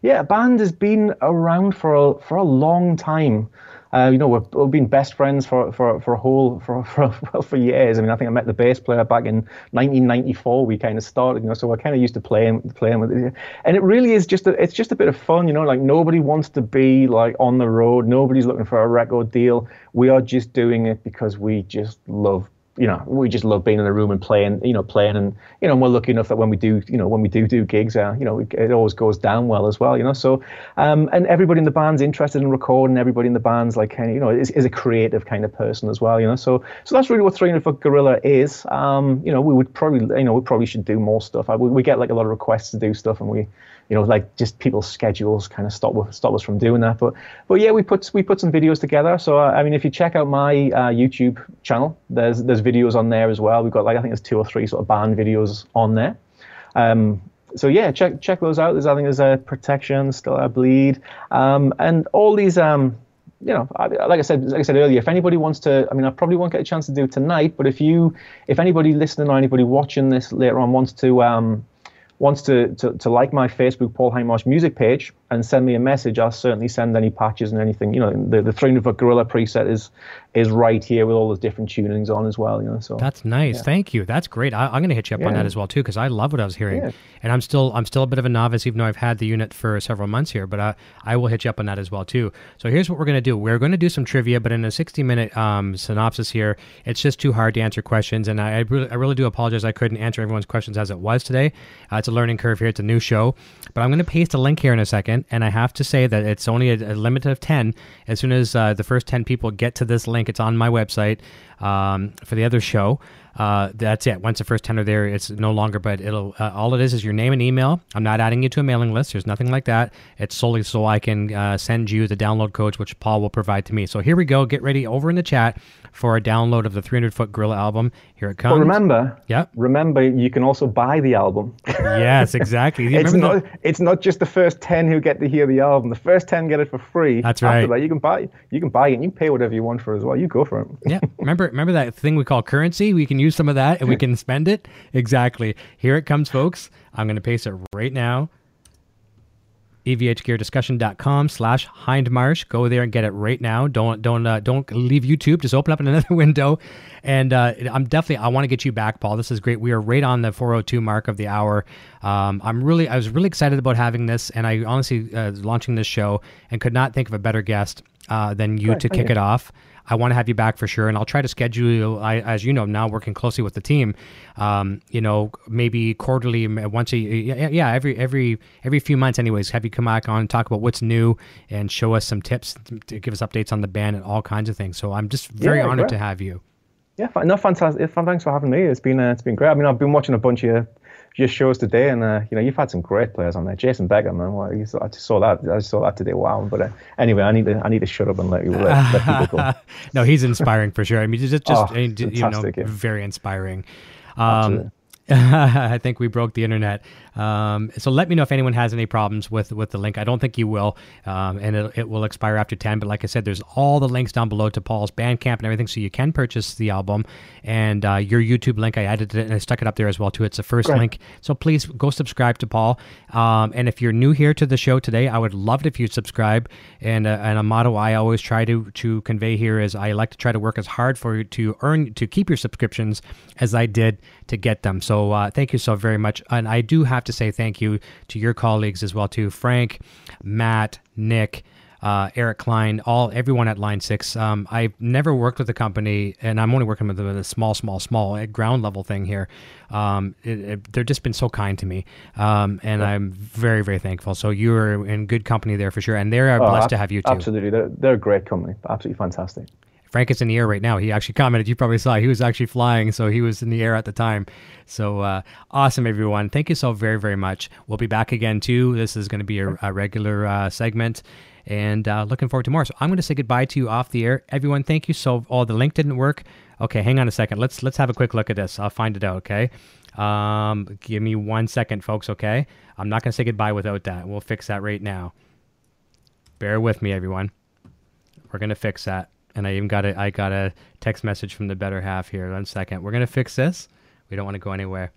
Yeah, band has been around for a, for a long time. Uh, you know, we've, we've been best friends for for for a whole for for well for years. I mean, I think I met the bass player back in nineteen ninety-four. We kind of started, you know, so we're kind of used to playing playing with it. And it really is just a, it's just a bit of fun, you know. Like nobody wants to be like on the road. Nobody's looking for a record deal. We are just doing it because we just love. You know, we just love being in a room and playing, you know, playing and, you know, and we're lucky enough that when we do, you know, when we do do gigs, uh, you know, it, it always goes down well as well, you know, so, um, and everybody in the band's interested in recording, everybody in the band's like, kind of, you know, is, is a creative kind of person as well, you know, so, so that's really what three hundred Foot Gorilla is, um, you know, we would probably, you know, we probably should do more stuff, I, we, we get like a lot of requests to do stuff and we, you know, like just people's schedules kind of stop stop us from doing that. But but yeah, we put we put some videos together. So I mean, if you check out my uh, YouTube channel, there's there's videos on there as well. We've got like I think there's two or three sort of band videos on there. Um, so yeah, check check those out. There's I think there's a uh, Protection, Still I Bleed, um, and all these. Um, you know, like I said, like I said earlier, if anybody wants to, I mean, I probably won't get a chance to do it tonight. But if you, if anybody listening or anybody watching this later on wants to. Um, wants to, to to like my Facebook Paul Hindmarsh music page, and send me a message, I'll certainly send any patches and anything. You know, the, the three hundred foot Gorilla preset is is right here with all those different tunings on as well. You know, so that's nice. Yeah. Thank you. That's great. I, I'm going to hit you up yeah. on that as well too, because I love what I was hearing, yeah. and I'm still I'm still a bit of a novice, even though I've had the unit for several months here. But I I will hit you up on that as well too. So here's what we're going to do. We're going to do some trivia, but in a sixty minute um, synopsis here, it's just too hard to answer questions, and I I really, I really do apologize. I couldn't answer everyone's questions as it was today. Uh, it's a learning curve here. It's a new show, but I'm going to paste a link here in a second. And I have to say that it's only a, a limit of ten. As soon as uh, the first ten people get to this link, it's on my website um, for the other show. Uh, that's it. Once the first ten are there, it's no longer, but it'll, uh, all it is is your name and email. I'm not adding you to a mailing list. There's nothing like that. It's solely so I can uh, send you the download codes, which Paul will provide to me. So here we go. Get ready over in the chat for a download of the three hundred foot Gorilla album. Here it comes. Well, remember, yep. remember, you can also buy the album. Yes, exactly. It's not, it's not just the first ten who get to hear the album. The first ten get it for free. That's right. After that, you can buy, you can buy it and you can pay whatever you want for it as well. You go for it. Yeah. Remember, remember that thing we call currency? We can use some of that and we can spend it. Exactly. Here it comes, folks. I'm going to paste it right now. E V H Gear Discussion dot com slash Hindmarsh. Go there and get it right now. Don't don't uh, don't leave YouTube. Just open up another window. And uh, I'm definitely, I want to get you back, Paul. This is great. We are right on the four oh two mark of the hour. Um, I'm really, I was really excited about having this, and I honestly uh, launching this show and could not think of a better guest uh, than you right, to kick you. it off. I want to have you back for sure, and I'll try to schedule. I, as you know, now working closely with the team, um, you know, maybe quarterly, once a yeah, yeah, every every every few months, anyways. Have you come back on and talk about what's new and show us some tips, to give us updates on the band and all kinds of things. So I'm just very yeah, honored great. to have you. Yeah, no, fantastic. Thanks for having me. It's been uh, it's been great. I mean, I've been watching a bunch of your shows today, and uh, you know, you've had some great players on there. Jason Becker, man, well, I just saw that. I just saw that today. Wow. But uh, anyway, I need to I need to shut up and let you let, let people go. No, he's inspiring for sure. I mean, just just oh, you know, yeah. very inspiring. Um, I think we broke the internet. Um, so let me know if anyone has any problems with, with the link. I don't think you will, um, and it, it will expire after ten. But like I said, there's all the links down below to Paul's Bandcamp and everything, so you can purchase the album. And uh, your YouTube link, I added it and I stuck it up there as well too. It's the first Great. link. So please go subscribe to Paul. Um, and if you're new here to the show today, I would love it if you subscribe. And, uh, and a motto I always try to, to convey here is I like to try to work as hard for you to earn, to keep your subscriptions as I did to get them. So uh, thank you so very much. And I do have to say thank you to your colleagues as well too, Frank, Matt, Nick, uh, Eric Klein, all everyone at Line six. Um, I've never worked with a company, and I'm only working with a small, small, small ground level thing here. Um, it, it, they've just been so kind to me, um, and yeah. I'm very, very thankful. So you're in good company there for sure, and they are oh, blessed ab- to have you too. Absolutely, they're they're a great company, absolutely fantastic. Frank is in the air right now. He actually commented. You probably saw he was actually flying, so he was in the air at the time. So uh, awesome, everyone. Thank you so very, very much. We'll be back again, too. This is going to be a, a regular uh, segment, and uh, looking forward to more. So I'm going to say goodbye to you off the air. Everyone, thank you. So oh, the link didn't work. Okay, hang on a second. Let's let's have a quick look at this. I'll find it out, okay? Um, give me one second, folks, okay? I'm not going to say goodbye without that. We'll fix that right now. Bear with me, everyone. We're going to fix that. And I even got a, I got a text message from the better half here. One second. We're going to fix this. We don't want to go anywhere.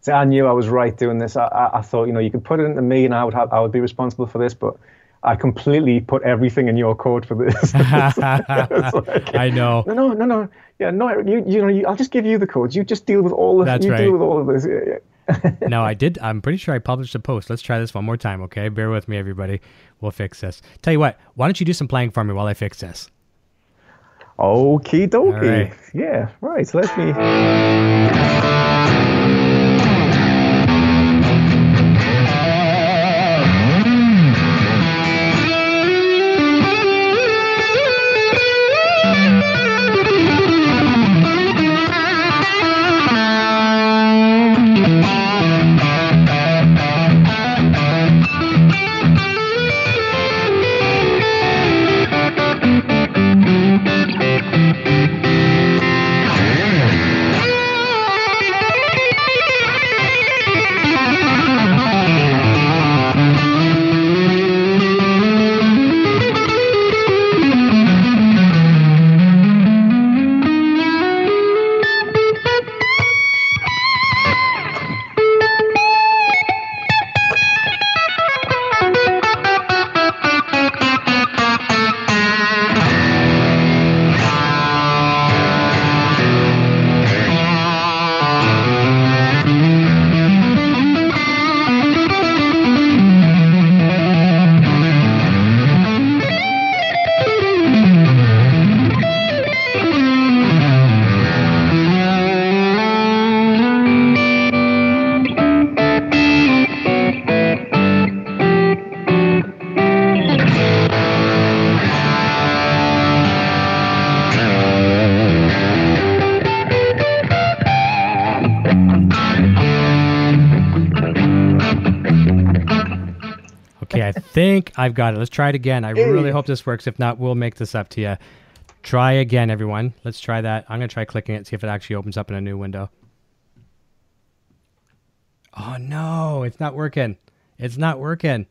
So I knew I was right doing this. I, I, I thought, you know, you could put it into me and I would have, I would be responsible for this, but I completely put everything in your code for this. Like, I know. No, no, no, no. Yeah, no, you, you know, you, I'll just give you the codes. You just deal with all of this. That's you right. deal with all of this. Yeah, yeah. No, I did. I'm pretty sure I published a post. Let's try this one more time, okay? Bear with me, everybody. We'll fix this. Tell you what, why don't you do some playing for me while I fix this? Okie dokie. Right. Yeah, right. So let me. think I've got it. Let's try it again. I hey. really hope this works. If not, we'll make this up to you. Try again, everyone. Let's try that. I'm going to try clicking it, see if it actually opens up in a new window. Oh, no. It's not working. It's not working.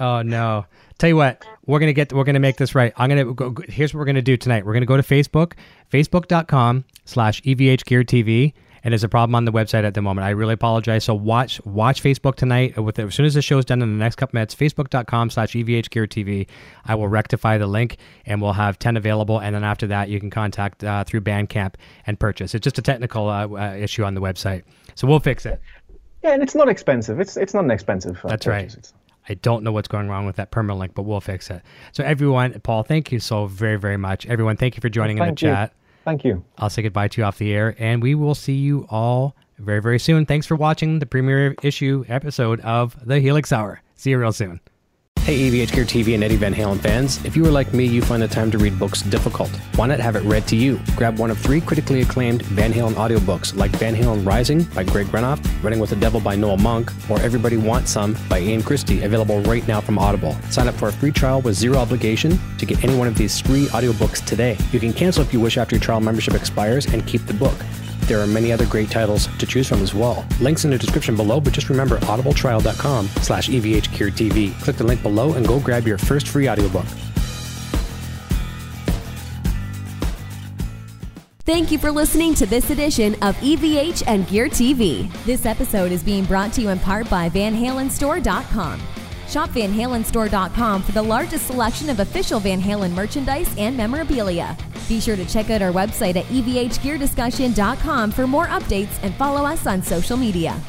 Oh, no. Tell you what, we're going to get, we're going to make this right. I'm going to go, here's what we're going to do tonight. We're going to go to Facebook, facebook dot com slash E V H Gear T V. And there's a problem on the website at the moment. I really apologize. So watch watch Facebook tonight. With the, as soon as the show's done in the next couple minutes, facebook dot com slash E V H Gear T V. I will rectify the link, and we'll have ten available. And then after that, you can contact uh, through Bandcamp and purchase. It's just a technical uh, uh, issue on the website. So we'll fix it. Yeah, and it's not expensive. It's it's not an expensive uh, That's purchase. Right. I don't know what's going wrong with that permalink, but we'll fix it. So everyone, Paul, thank you so very, very much. Everyone, thank you for joining well, in the you. chat. Thank you. I'll say goodbye to you off the air, and we will see you all very, very soon. Thanks for watching the premiere issue episode of The Helix Hour. See you real soon. Hey, E V H Gear T V and Eddie Van Halen fans. If you are like me, you find the time to read books difficult. Why not have it read to you? Grab one of three critically acclaimed Van Halen audiobooks like Van Halen Rising by Greg Renoff, Running with the Devil by Noel Monk, or Everybody Wants Some by Ian Christie, available right now from Audible. Sign up for a free trial with zero obligation to get any one of these three audiobooks today. You can cancel if you wish after your trial membership expires and keep the book. There are many other great titles to choose from as well. Links in the description below, but just remember audible trial dot com slash E V H Gear T V. Click the link below and go grab your first free audiobook. Thank you for listening to this edition of E V H and Gear T V. This episode is being brought to you in part by van halen store dot com. Shop van halen store dot com for the largest selection of official Van Halen merchandise and memorabilia. Be sure to check out our website at E V H Gear Discussion dot com for more updates and follow us on social media.